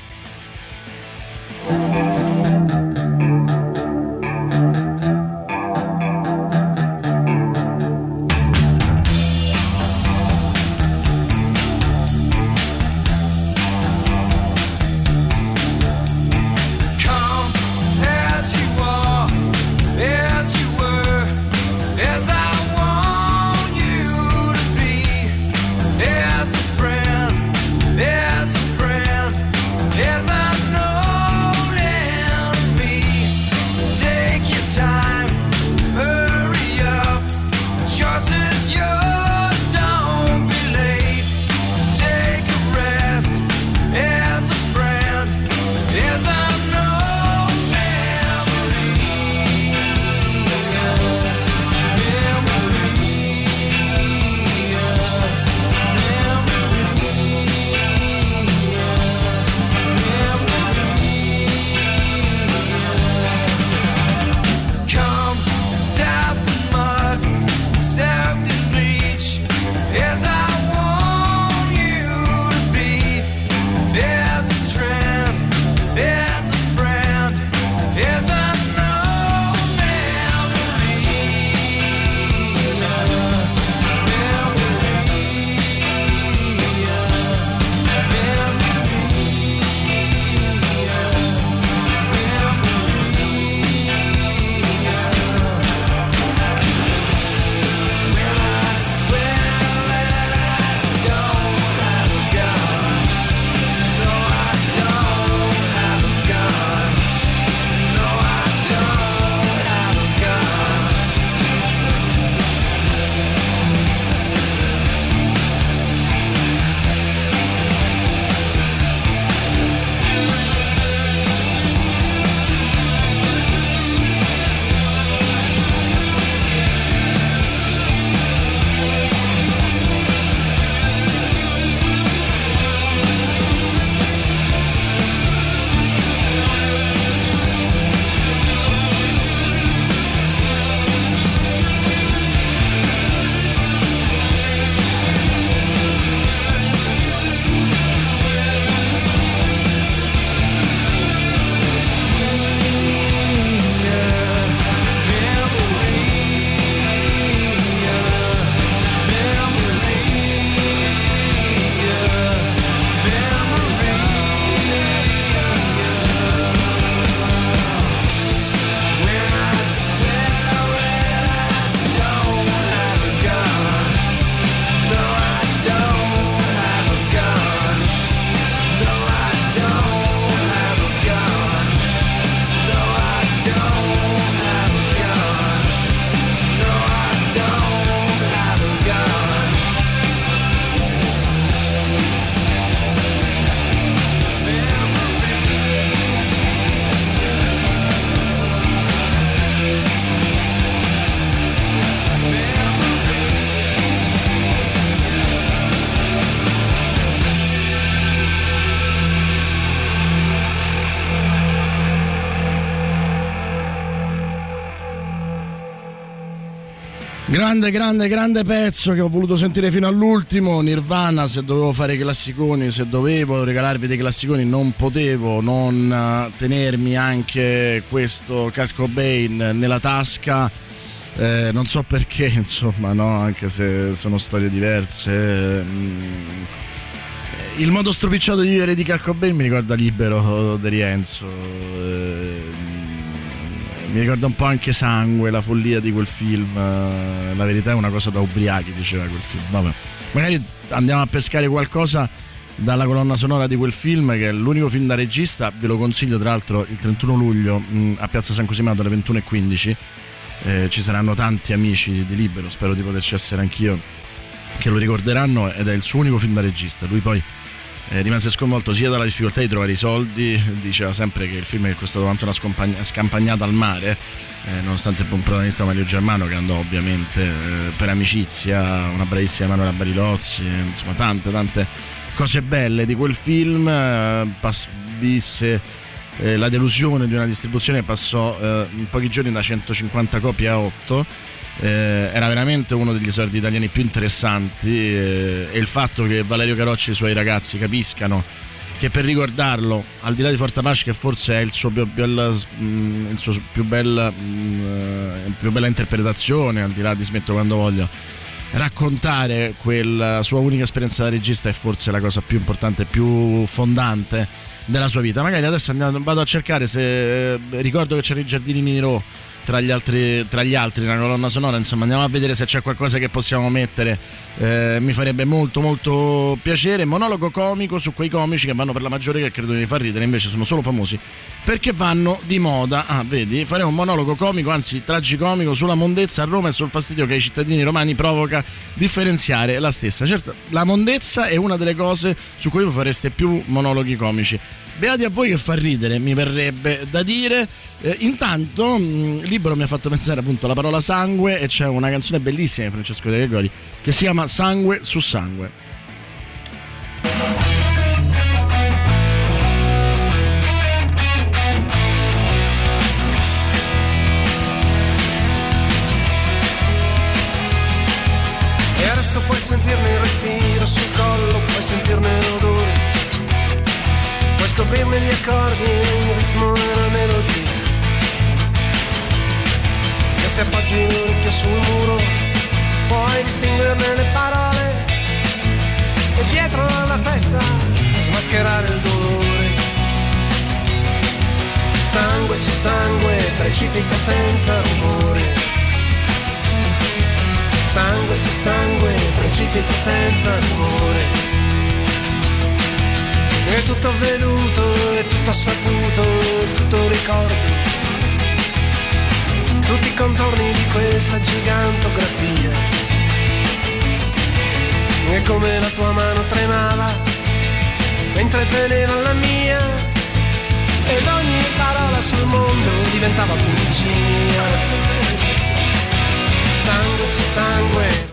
Grande, grande, grande pezzo che ho voluto sentire fino all'ultimo. Nirvana, se dovevo fare i classiconi, se dovevo regalarvi dei classiconi, non potevo non tenermi anche questo Kurt Cobain nella tasca. Eh, non so perché, insomma, no, anche se sono storie diverse. Il modo stropicciato di vivere di Kurt Cobain mi ricorda Libero De Rienzo. Eh, Mi ricorda un po' anche Sangue, la follia di quel film. La verità è una cosa da ubriachi, diceva quel film. Vabbè. Magari andiamo a pescare qualcosa dalla colonna sonora di quel film, che è l'unico film da regista. Ve lo consiglio, tra l'altro, il trentuno luglio a Piazza San Cosimato alle ventuno e quindici. Eh, ci saranno tanti amici di Libero, spero di poterci essere anch'io, che lo ricorderanno, ed è il suo unico film da regista. Lui poi Eh, rimase sconvolto sia dalla difficoltà di trovare i soldi, diceva sempre che il film è costato tanto una scompagn- scampagnata al mare, eh, nonostante il buon protagonista Mario Germano, che andò ovviamente eh, per amicizia, una bravissima Manuela Barilozzi, insomma tante tante cose belle di quel film. eh, pass- visse eh, la delusione di una distribuzione che passò eh, in pochi giorni da centocinquanta copie a otto. Eh, era veramente uno degli esordi italiani più interessanti, eh, e il fatto che Valerio Carocci e i suoi ragazzi capiscano che per ricordarlo, al di là di Fort Apache, che forse è il suo più bella, mh, il suo più bella, mh, più bella interpretazione, al di là di Smetto quando voglio, raccontare quella sua unica esperienza da regista è forse la cosa più importante, più fondante della sua vita. Magari adesso andiamo, vado a cercare se eh, ricordo che c'era I Giardini Nero tra gli altri, tra gli altri nella colonna sonora. Insomma, andiamo a vedere se c'è qualcosa che possiamo mettere. Eh, mi farebbe molto molto piacere. Monologo comico su quei comici che vanno per la maggiore, che credono di far ridere, invece sono solo famosi perché vanno di moda. Ah, vedi, faremo un monologo comico, anzi tragicomico, sulla mondezza a Roma e sul fastidio che ai cittadini romani provoca differenziare la stessa. Certo, la mondezza è una delle cose su cui voi fareste più monologhi comici. Beati a voi che fa ridere, mi verrebbe da dire. Eh, intanto mh, Libero mi ha fatto pensare appunto alla parola sangue, e c'è una canzone bellissima di Francesco De Carlo che si chiama Sangue su sangue. E adesso puoi sentirne il respiro sul collo, puoi sentirne l'odore, puoi scoprirne gli accordi, un ritmo e una melodia, e se appoggi l'orecchio sul muro puoi distinguerne le parole, e dietro alla festa smascherare il dolore. Sangue su sangue precipita senza rumore, sangue su sangue precipita senza rumore. È tutto veduto, è tutto saputo, è tutto ricordo, tutti i contorni di questa gigantografia. E come la tua mano tremava mentre teneva la mia, ed ogni parola sul mondo diventava pulizia. Sangue su sangue,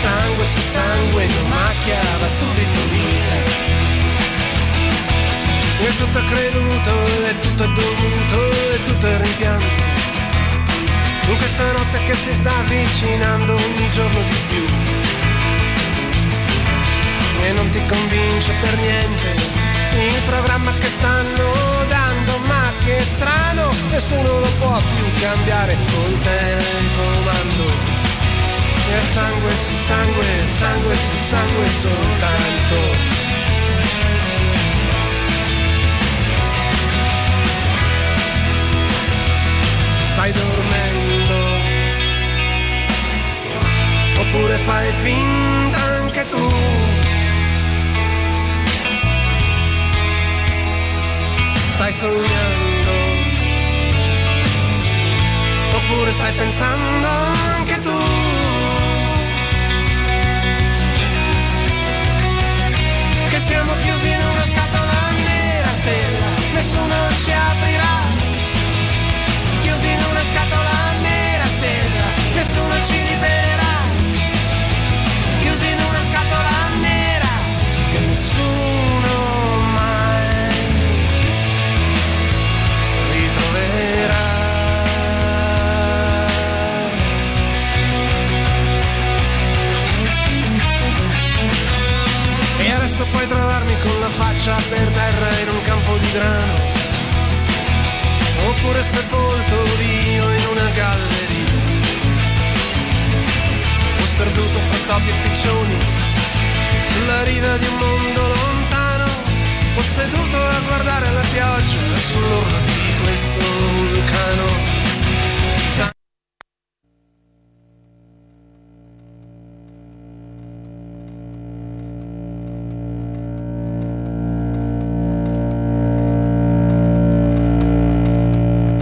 sangue su sangue non macchiava subito via. E tutto è creduto, e tutto è dovuto, e tutto è rimpianto, in questa notte che si sta avvicinando ogni giorno di più. E non ti convince per niente il programma che stanno dando, ma che strano, nessuno lo può più cambiare col telecomando. E sangue su sangue, sangue su sangue soltanto. Stai dormendo, oppure fai finta anche tu. Stai sognando, oppure stai pensando anche tu. Che siamo chiusi in una scatola nera stella, nessuno ci aprirà. Chiusi in una scatola nera stella, nessuno ci libererà. Chiusi in una scatola nera che nessuno mai ritroverà. liscia per terra in un campo di grano, oppure sepolto vivo in una galleria, o sperduto fra topi e piccioni sulla riva di un mondo lontano, o seduto a guardare la pioggia sull'orlo di questo vulcano.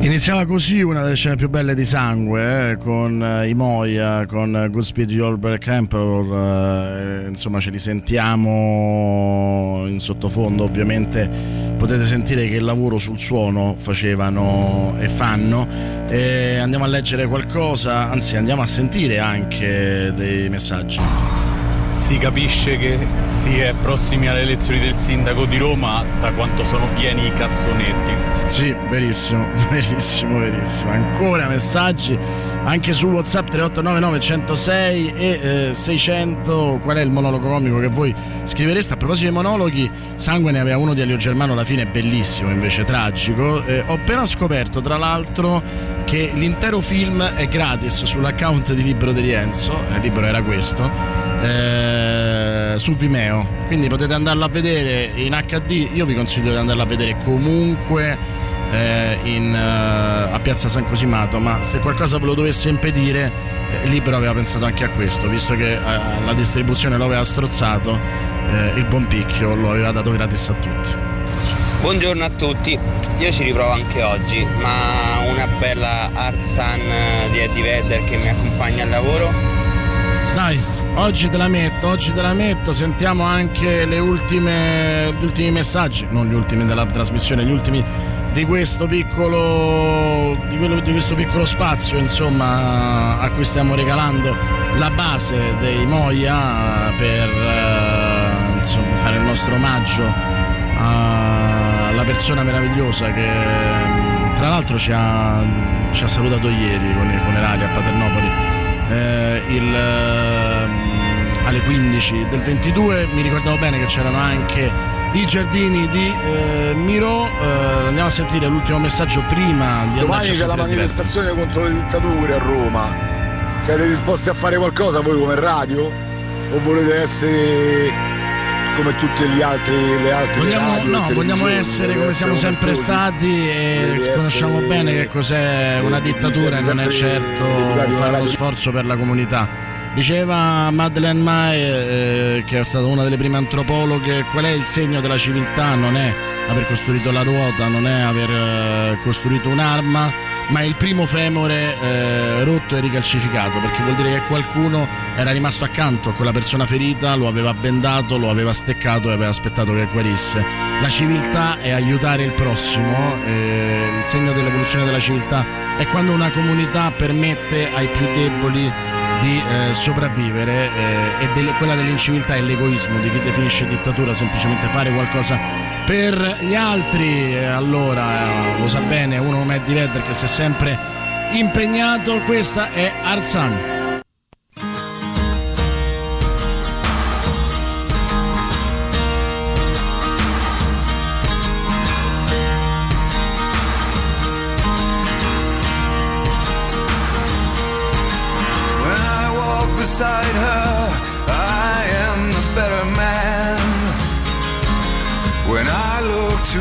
Iniziava così una delle scene più belle di Sangue, eh, con eh, i Moia, con Goodspeed Your Black Emperor, eh, insomma ce li sentiamo in sottofondo. Ovviamente potete sentire che il lavoro sul suono facevano e fanno, e andiamo a leggere qualcosa, anzi andiamo a sentire anche dei messaggi. Si capisce che si è prossimi alle elezioni del sindaco di Roma da quanto sono pieni i cassonetti. Sì, verissimo, verissimo, verissimo. Ancora messaggi anche su WhatsApp tre otto nove nove, centosei e eh, seicento. Qual è il monologo comico che voi scrivereste? A proposito dei monologhi, Sangue ne aveva uno di Elio Germano, alla fine è bellissimo, invece tragico. Eh, ho appena scoperto, tra l'altro, che l'intero film è gratis sull'account di Libero De Rienzo. Il libro era questo. Eh, su Vimeo. Quindi potete andarla a vedere in acca di. Io vi consiglio di andarla a vedere comunque. In, uh, a Piazza San Cosimato, ma se qualcosa ve lo dovesse impedire, eh, Libero aveva pensato anche a questo, visto che uh, la distribuzione lo aveva strozzato, eh, il buon Picchio lo aveva dato gratis a tutti. Buongiorno a tutti, io ci riprovo anche oggi, ma una bella Hard Sun di Eddie Vedder che mi accompagna al lavoro. Dai, oggi te la metto, oggi te la metto, sentiamo anche le ultime, gli ultimi messaggi, non gli ultimi della trasmissione, gli ultimi di questo piccolo di, quello, di questo piccolo spazio, insomma, a cui stiamo regalando la base dei Moia per eh, insomma, fare il nostro omaggio alla persona meravigliosa che tra l'altro ci ha, ci ha salutato ieri con i funerali a Paternopoli, eh, il, eh, alle quindici del ventidue. Mi ricordavo bene che c'erano anche i giardini di eh, Miro. Eh, andiamo a sentire l'ultimo messaggio prima di domani c'è la manifestazione diretta contro le dittature a Roma. Siete disposti a fare qualcosa voi come radio? O volete essere come tutte le altre le altre vogliamo, radio, no, vogliamo essere come siamo sempre stati e conosciamo bene che cos'è una dittatura e non è certo fare uno sforzo per la comunità. Diceva Madeleine May, eh, che è stata una delle prime antropologhe, qual è il segno della civiltà? Non è aver costruito la ruota, non è aver eh, costruito un'arma, ma è il primo femore eh, rotto e ricalcificato, perché vuol dire che qualcuno era rimasto accanto a quella persona ferita, lo aveva bendato, lo aveva steccato e aveva aspettato che guarisse. La civiltà è aiutare il prossimo, eh, il segno dell'evoluzione della civiltà è quando una comunità permette ai più deboli di eh, sopravvivere, eh, e delle, quella dell'inciviltà è l'egoismo di chi definisce dittatura semplicemente fare qualcosa per gli altri. Eh, allora eh, lo sa bene uno come Eddie Vedder che si è sempre impegnato. Questa è Hard Sun. Beside her, I am the better man. When I look to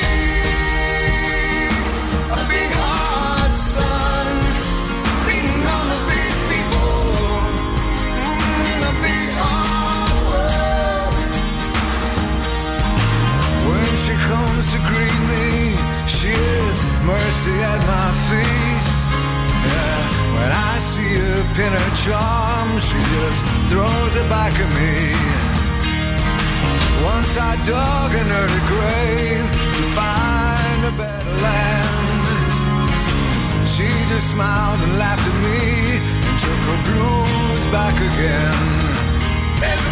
a big hard sun. She comes to greet me, she is mercy at my feet. Yeah, when I see her pin her charm, she just throws it back at me. Once I dug in her grave to find a better land, she just smiled and laughed at me and took her blues back again. There's a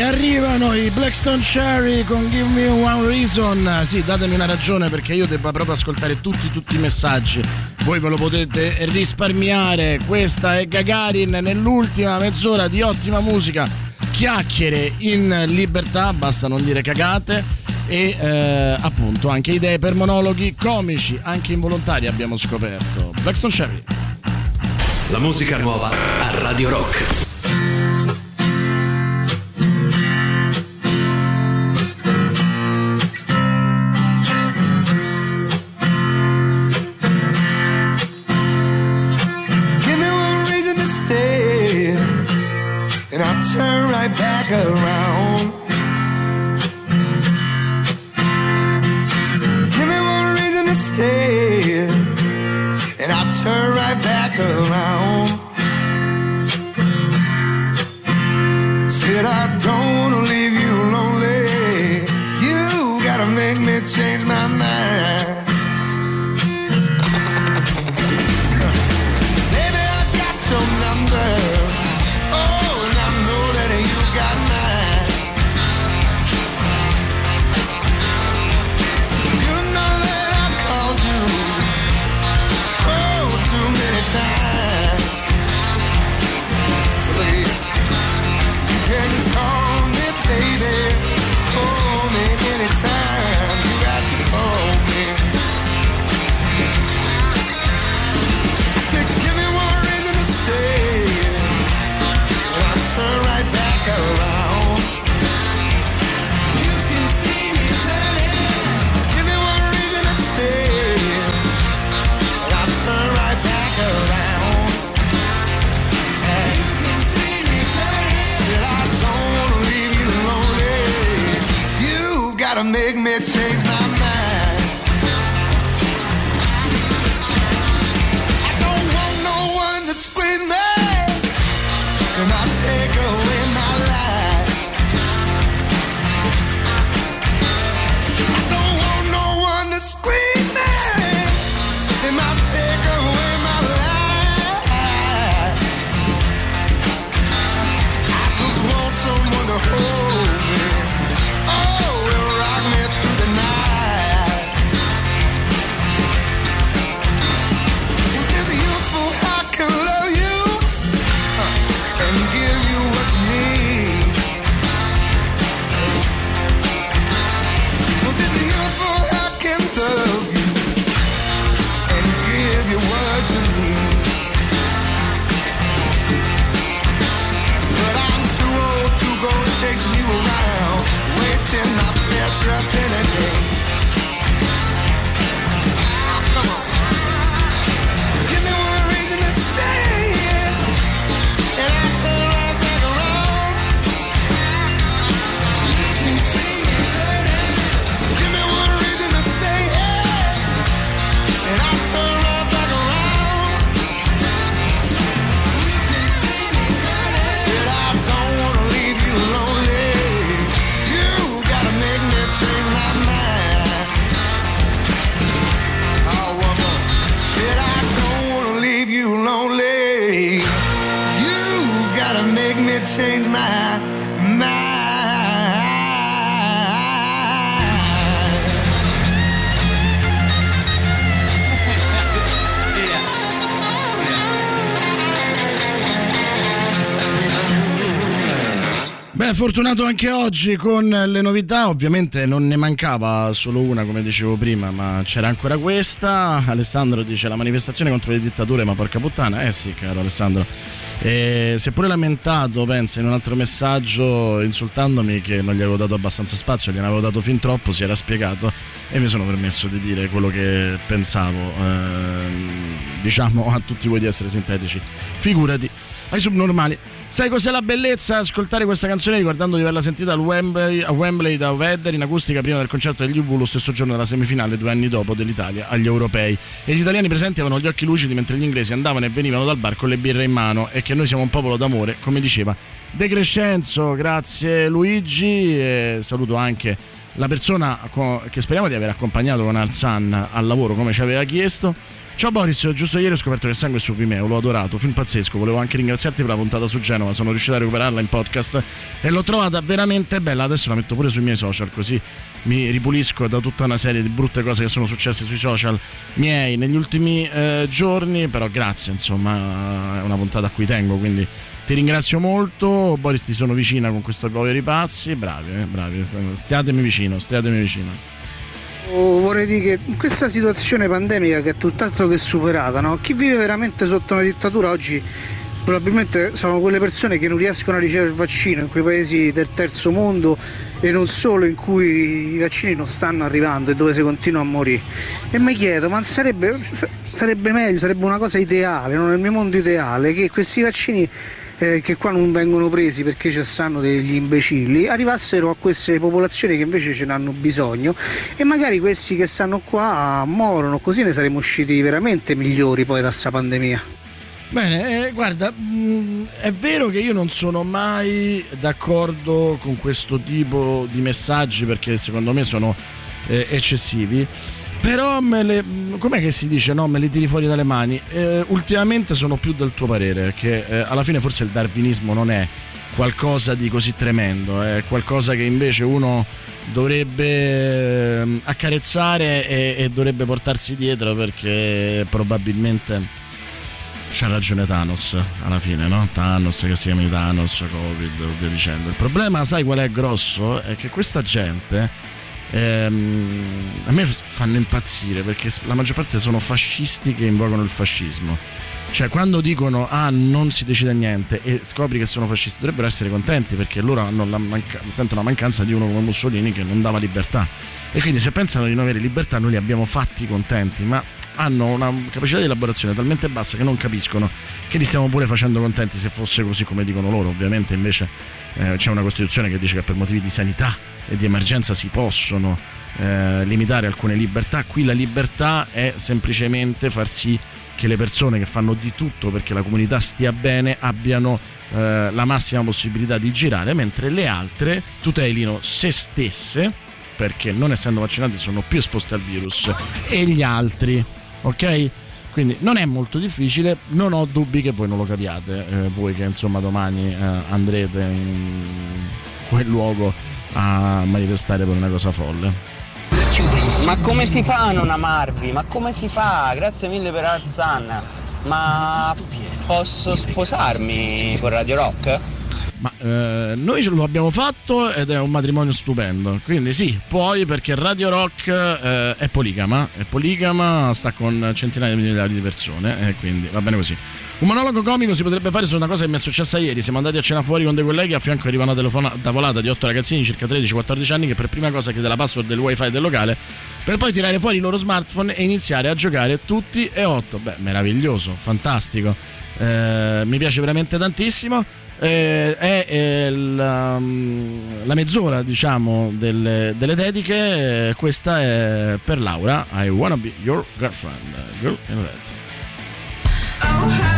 Arrivano i Blackstone Cherry con Give Me One Reason. Sì, datemi una ragione perché io debba proprio ascoltare tutti tutti i messaggi. Voi ve lo potete risparmiare. Questa è Gagarin nell'ultima mezz'ora di ottima musica, chiacchiere in libertà, basta non dire cagate. E eh, appunto anche idee per monologhi comici, anche involontari abbiamo scoperto. Blackstone Cherry. La musica nuova a Radio Rock. Around. Give me one reason to stay, and I'll turn right back around. Said I don't wanna leave you lonely. You gotta make me change my mind. Baby, I got your number. Time. to make me change my mind. I don't want no one to squeeze me, and I'll take away my life. I don't want no one to squeeze me, and I'll take away my life. I just want someone to hold me. Oh, it'll rock me through the night. With this youthful I can love you uh, and give you what you need. With this youthful I can love you and give you what you need. But I'm too old to go chasing you around, wasting my precious energy. Oh, come on. Give me one reason to stay, and I'll turn right back around. You can see me turning. Give me one reason to stay, and I'll turn right back around. You can see me turning. Said I don't want to leave you lonely. You gotta make me change my mind. Oh, woman, said I don't wanna leave you lonely. You gotta make me change my mind. Beh, fortunato anche oggi con le novità, ovviamente non ne mancava solo una come dicevo prima, ma c'era ancora questa. Alessandro dice la manifestazione contro le dittature, ma porca puttana, eh sì caro Alessandro, e si è pure lamentato, pensa, in un altro messaggio insultandomi che non gli avevo dato abbastanza spazio, gliene avevo dato fin troppo, si era spiegato e mi sono permesso di dire quello che pensavo, ehm, diciamo a tutti voi di essere sintetici, figurati. Ai subnormali. Sai cos'è la bellezza? Ascoltare questa canzone ricordando di averla sentita al Wembley, a Wembley da Vedder in acustica prima del concerto degli U due, lo stesso giorno della semifinale, due anni dopo, dell'Italia agli europei. E gli italiani presenti avevano gli occhi lucidi mentre gli inglesi andavano e venivano dal bar con le birre in mano. E che noi siamo un popolo d'amore, come diceva De Crescenzo. Grazie Luigi, e saluto anche la persona che speriamo di aver accompagnato con Alzan al lavoro come ci aveva chiesto. Ciao Boris, giusto ieri ho scoperto che Sangue è su Vimeo, l'ho adorato, film pazzesco, volevo anche ringraziarti per la puntata su Genova, sono riuscito a recuperarla in podcast e l'ho trovata veramente bella, adesso la metto pure sui miei social così mi ripulisco da tutta una serie di brutte cose che sono successe sui social miei negli ultimi eh, giorni, però grazie, insomma è una puntata a cui tengo, quindi ti ringrazio molto. Boris, ti sono vicina con questo poveri pazzi, bravi, eh, bravi, stiatemi vicino, stiatemi vicino. Oh, vorrei dire che questa situazione pandemica che è tutt'altro che superata, no? Chi vive veramente sotto una dittatura oggi probabilmente sono quelle persone che non riescono a ricevere il vaccino in quei paesi del terzo mondo e non solo, in cui i vaccini non stanno arrivando e dove si continua a morire. E mi chiedo, ma sarebbe, sarebbe meglio, sarebbe una cosa ideale, no? Nel mio mondo ideale, che questi vaccini eh, che qua non vengono presi perché ci stanno degli imbecilli, arrivassero a queste popolazioni che invece ce n'hanno bisogno e magari questi che stanno qua morono, così ne saremmo usciti veramente migliori poi da sta pandemia. Bene, eh, guarda, mh, è vero che io non sono mai d'accordo con questo tipo di messaggi perché secondo me sono eh, eccessivi, però me le, com'è che si dice, no? Me li tiri fuori dalle mani. Eh, ultimamente sono più del tuo parere, che eh, alla fine forse il darwinismo non è qualcosa di così tremendo, è qualcosa che invece uno dovrebbe eh, accarezzare e, e dovrebbe portarsi dietro perché probabilmente... C'ha ragione Thanos alla fine, no? Thanos che si chiama Thanos, Covid e via dicendo. Il problema, sai qual è grosso? È che questa gente ehm, a me fanno impazzire perché la maggior parte sono fascisti che invocano il fascismo. Cioè, quando dicono ah non si decide niente e scopri che sono fascisti, dovrebbero essere contenti, perché loro hanno la manca- sentono la mancanza di uno come Mussolini che non dava libertà, e quindi se pensano di non avere libertà noi li abbiamo fatti contenti, ma hanno una capacità di elaborazione talmente bassa che non capiscono che li stiamo pure facendo contenti se fosse così come dicono loro. Ovviamente invece eh, c'è una Costituzione che dice che per motivi di sanità e di emergenza si possono eh, limitare alcune libertà. Qui la libertà è semplicemente far sì che le persone che fanno di tutto perché la comunità stia bene abbiano eh, la massima possibilità di girare, mentre le altre tutelino se stesse, perché non essendo vaccinati sono più esposte al virus, e gli altri, ok? Quindi non è molto difficile, non ho dubbi che voi non lo capiate, eh, voi che insomma domani eh, andrete in quel luogo a manifestare per una cosa folle. Ma come si fa a non amarvi? Ma come si fa? Grazie mille per Arzan. Ma posso sposarmi con Radio Rock? Ma eh, noi ce lo abbiamo fatto ed è un matrimonio stupendo. Quindi sì, poi perché Radio Rock eh, è poligama, è poligama, sta con centinaia di migliaia di persone e quindi va bene così. Un monologo comico si potrebbe fare su una cosa che mi è successa ieri. Siamo andati a cena fuori con dei colleghi, a fianco arriva una telefona- tavolata di otto ragazzini circa tredici quattordici anni che per prima cosa chiede la password del wifi del locale, per poi tirare fuori i loro smartphone e iniziare a giocare tutti e otto. Beh, meraviglioso, fantastico, eh, mi piace veramente tantissimo. Eh, è eh, la, la mezz'ora, diciamo, delle, delle dediche. Questa è per Laura, I Wanna Be Your Girlfriend, Girl in Red. Oh,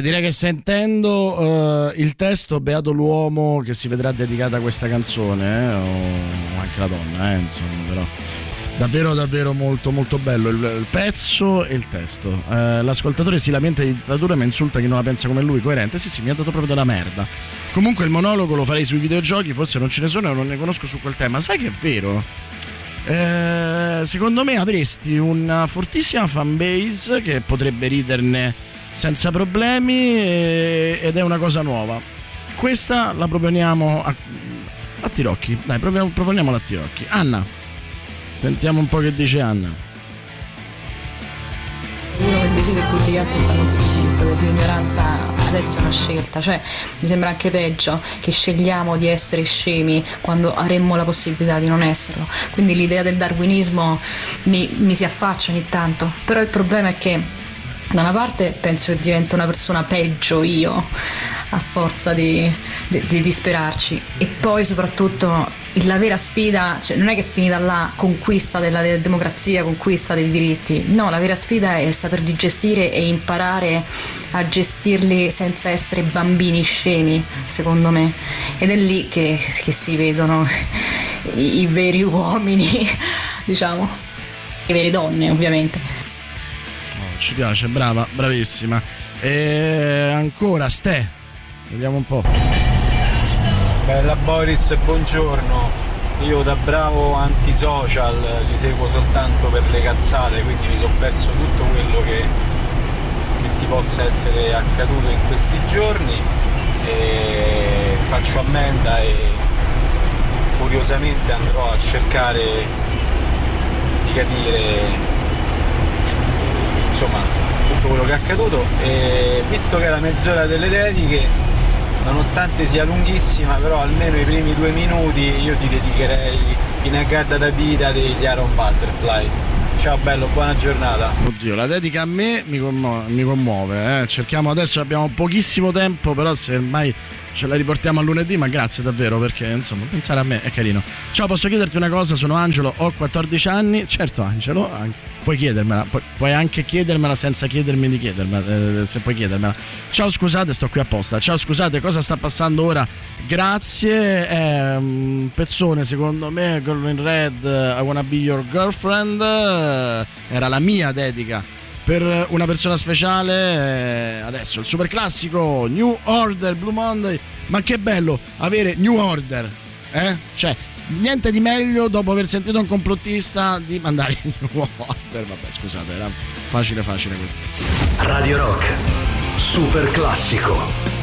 Beh, direi che sentendo uh, il testo, beato l'uomo che si vedrà dedicata a questa canzone, eh? O anche la donna, eh? Insomma, però davvero davvero molto molto bello il, il pezzo e il testo. Eh, l'ascoltatore si lamenta di dittatura ma insulta chi non la pensa come lui. Coerente, sì sì, mi ha dato proprio della merda. Comunque il monologo lo farei sui videogiochi, forse non ce ne sono e non ne conosco su quel tema. Sai che è vero? Eh, secondo me avresti una fortissima fanbase che potrebbe riderne senza problemi e, ed è una cosa nuova. Questa la proponiamo a, a Tirocchi, dai, proponiamola a Tirocchi. Anna, sentiamo un po' che dice Anna. Uno che dice che tutti gli altri fanno un sofista, che l'ignoranza adesso è una scelta, cioè mi sembra anche peggio che scegliamo di essere scemi quando avremmo la possibilità di non esserlo. Quindi l'idea del darwinismo mi, mi si affaccia ogni tanto, però il problema è che da una parte penso che divento una persona peggio io a forza di, di, di disperarci, e poi soprattutto la vera sfida, cioè, non è che è finita la conquista della democrazia, conquista dei diritti, no, la vera sfida è saper gestire e imparare a gestirli senza essere bambini scemi, secondo me, ed è lì che, che si vedono i, i veri uomini, diciamo, le vere donne ovviamente. Oh, ci piace, brava, bravissima. E ancora Ste, vediamo un po'. Bella Boris, buongiorno. Io da bravo antisocial li seguo soltanto per le cazzate, quindi mi sono perso tutto quello che, che ti possa essere accaduto in questi giorni e faccio ammenda e curiosamente andrò a cercare di capire insomma tutto quello che è accaduto. E visto che è la mezz'ora delle dediche, nonostante sia lunghissima, però almeno i primi due minuti io ti dedicherei in aggatta da vita degli Iron Butterfly. Ciao bello, buona giornata. Oddio, la dedica a me mi, commu- mi commuove, eh. Cerchiamo adesso, abbiamo pochissimo tempo, però se ormai ce la riportiamo a lunedì, ma grazie davvero, perché insomma pensare a me è carino. Ciao, posso chiederti una cosa? Sono Angelo, ho quattordici anni. Certo Angelo, puoi chiedermela, pu- puoi anche chiedermela senza chiedermi di chiedermela, eh, se puoi chiedermela. Ciao scusate, sto qui apposta. Ciao scusate, cosa sta passando ora? Grazie, è un pezzone secondo me, Girl in Red, I Wanna Be Your Girlfriend, era la mia dedica per una persona speciale. Adesso il super classico New Order, Blue Monday. Ma che bello avere New Order, eh? Cioè niente di meglio dopo aver sentito un complottista di mandare New Order. Vabbè scusate, era facile facile questo. Radio Rock super classico.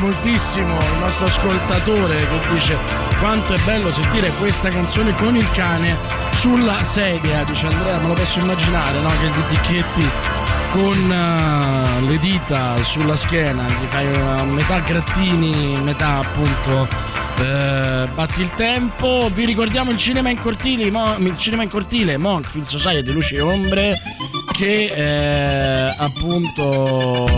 Moltissimo il nostro ascoltatore che dice quanto è bello sentire questa canzone con il cane sulla sedia, dice Andrea, me lo posso immaginare, no? Che gli ticchetti con uh, le dita sulla schiena, gli fai uh, metà grattini, metà appunto Uh, batti il tempo. Vi ricordiamo il cinema in cortile, Mo- il cinema in cortile Monk, Film Society di luci e ombre, che eh, appunto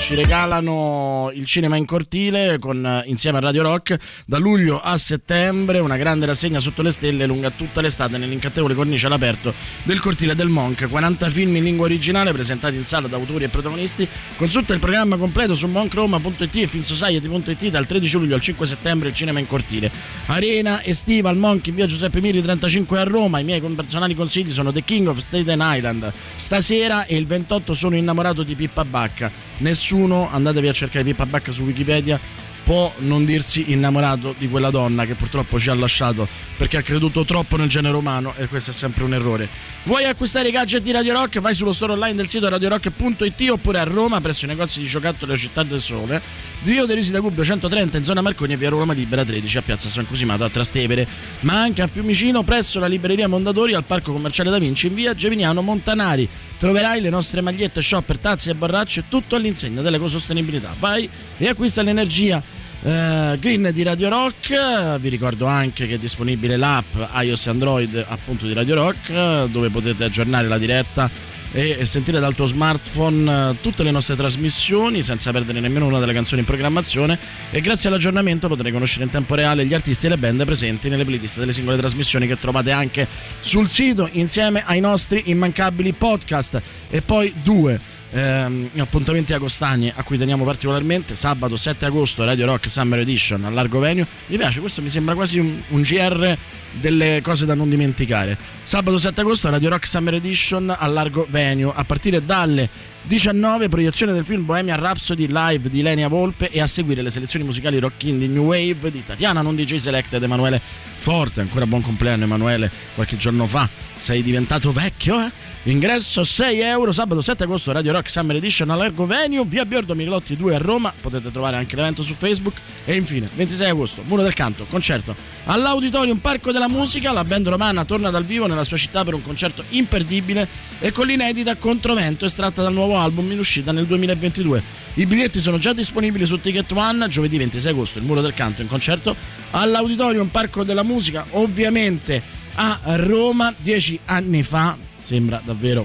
ci regalano il cinema in cortile con, insieme a Radio Rock, da luglio a settembre, una grande rassegna sotto le stelle lunga tutta l'estate nell'incantevole cornice all'aperto del cortile del Monk, quaranta film in lingua originale presentati in sala da autori e protagonisti. Consulta il programma completo su monk roma punto it e film society punto it dal tredici luglio al cinque settembre. Cinema in cortile, arena estiva al Monk in via Giuseppe Miri trentacinque a Roma. I miei personali consigli sono The King of Staten Island stasera e Il ventotto sono innamorato di Pippa Bacca, nessuno, andatevi a cercare Pippa Bacca su Wikipedia, può non dirsi innamorato di quella donna che purtroppo ci ha lasciato perché ha creduto troppo nel genere umano, e questo è sempre un errore. Vuoi acquistare i gadget di Radio Rock? Vai sullo store online del sito radio rock punto it oppure a Roma presso i negozi di giocattoli o Città del Sole, Via Derisi da Gubbio centotrenta in zona Marconi e via Roma Libera tredici a Piazza San Cosimato a Trastevere, ma anche a Fiumicino presso la libreria Mondadori al Parco Commerciale Da Vinci in via Geviniano Montanari. Troverai le nostre magliette, shopper, tazze e borracce, tutto all'insegna dell'ecosostenibilità. Vai e acquista l'energia Uh, green di Radio Rock. Vi ricordo anche che è disponibile l'app iOS e Android appunto di Radio Rock, dove potete aggiornare la diretta e, e sentire dal tuo smartphone uh, tutte le nostre trasmissioni senza perdere nemmeno una delle canzoni in programmazione, e grazie all'aggiornamento potrai conoscere in tempo reale gli artisti e le band presenti nelle playlist delle singole trasmissioni che trovate anche sul sito insieme ai nostri immancabili podcast. E poi due Ehm, appuntamenti agostani a cui teniamo particolarmente: sabato sette agosto Radio Rock Summer Edition al Largo Venue. Mi piace, questo mi sembra quasi un, un G R delle cose da non dimenticare. Sabato sette agosto Radio Rock Summer Edition al Largo Venue, a partire dalle diciannove proiezione del film Bohemian Rhapsody live di Lenia Volpe, e a seguire le selezioni musicali rock indie New Wave di Tatiana non D J Select ed Emanuele Forte. Ancora buon compleanno Emanuele, qualche giorno fa sei diventato vecchio, eh? Ingresso sei euro, sabato sette agosto Radio Rock Summer Edition all'Ergo Venue, via Biordo Mirlotti due a Roma. Potete trovare anche l'evento su Facebook. E infine ventisei agosto Muro del Canto, concerto all'Auditorium Parco della Musica. La band romana torna dal vivo nella sua città per un concerto imperdibile e con l'inedita Controvento, estratta dal nuovo album in uscita nel duemilaventidue. I biglietti sono già disponibili su Ticket One. Giovedì ventisei agosto il Muro del Canto in concerto all'Auditorium Parco della Musica, ovviamente a Roma. Dieci anni fa sembra davvero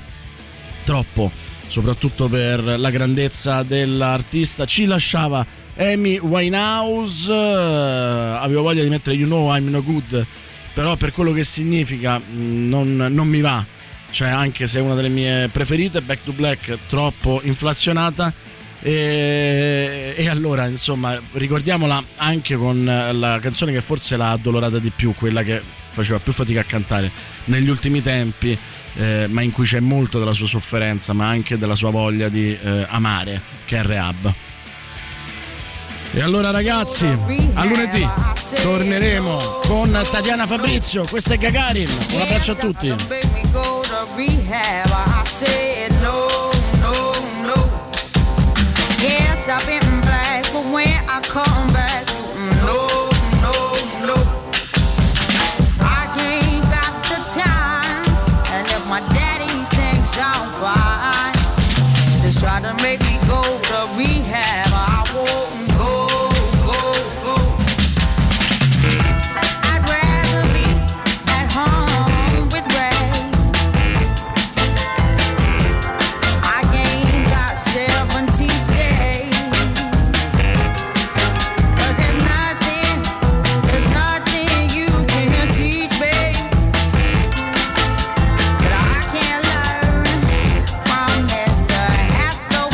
troppo, soprattutto per la grandezza dell'artista. Ci lasciava Amy Winehouse. Avevo voglia di mettere You Know I'm No Good, però per quello che significa non, non mi va, cioè anche se è una delle mie preferite. Back to Black troppo inflazionata, e, e allora insomma ricordiamola anche con la canzone che forse l'ha addolorata di più, quella che faceva più fatica a cantare negli ultimi tempi, eh, ma in cui c'è molto della sua sofferenza, ma anche della sua voglia di eh, amare, che è Rehab. E allora ragazzi, a lunedì torneremo con Tatiana Fabrizio, questo è Gagarin. Un abbraccio a tutti. I'm fine. Just try to make me go to rehab. I won't go, go, go. I'd rather be at home with Ray. I ain't got seventeen days. 'Cause there's nothing, there's nothing you can teach me. But I can't. From Mister Hathaway.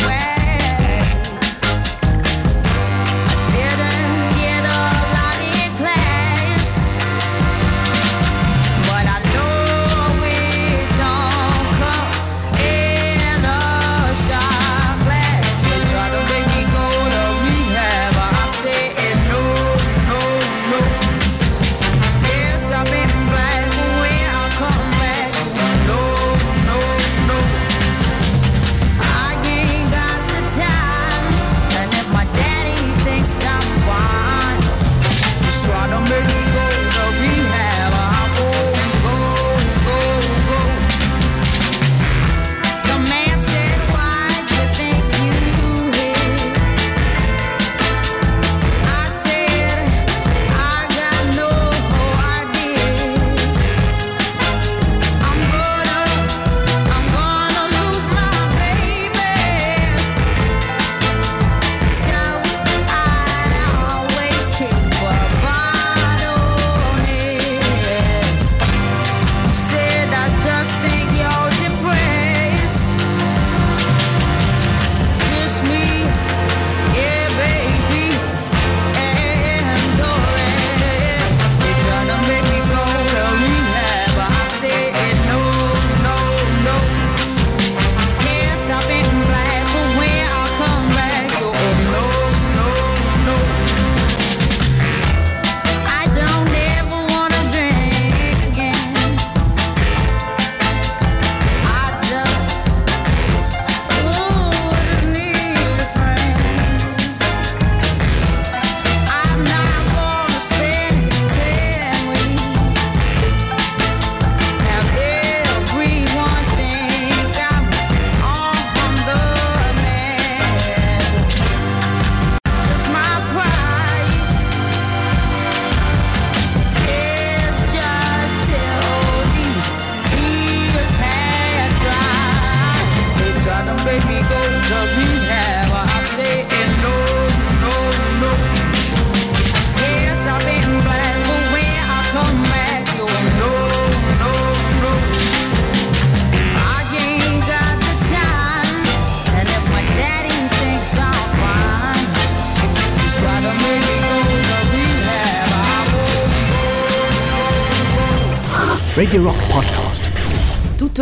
Radio Rock Podcast. Tutto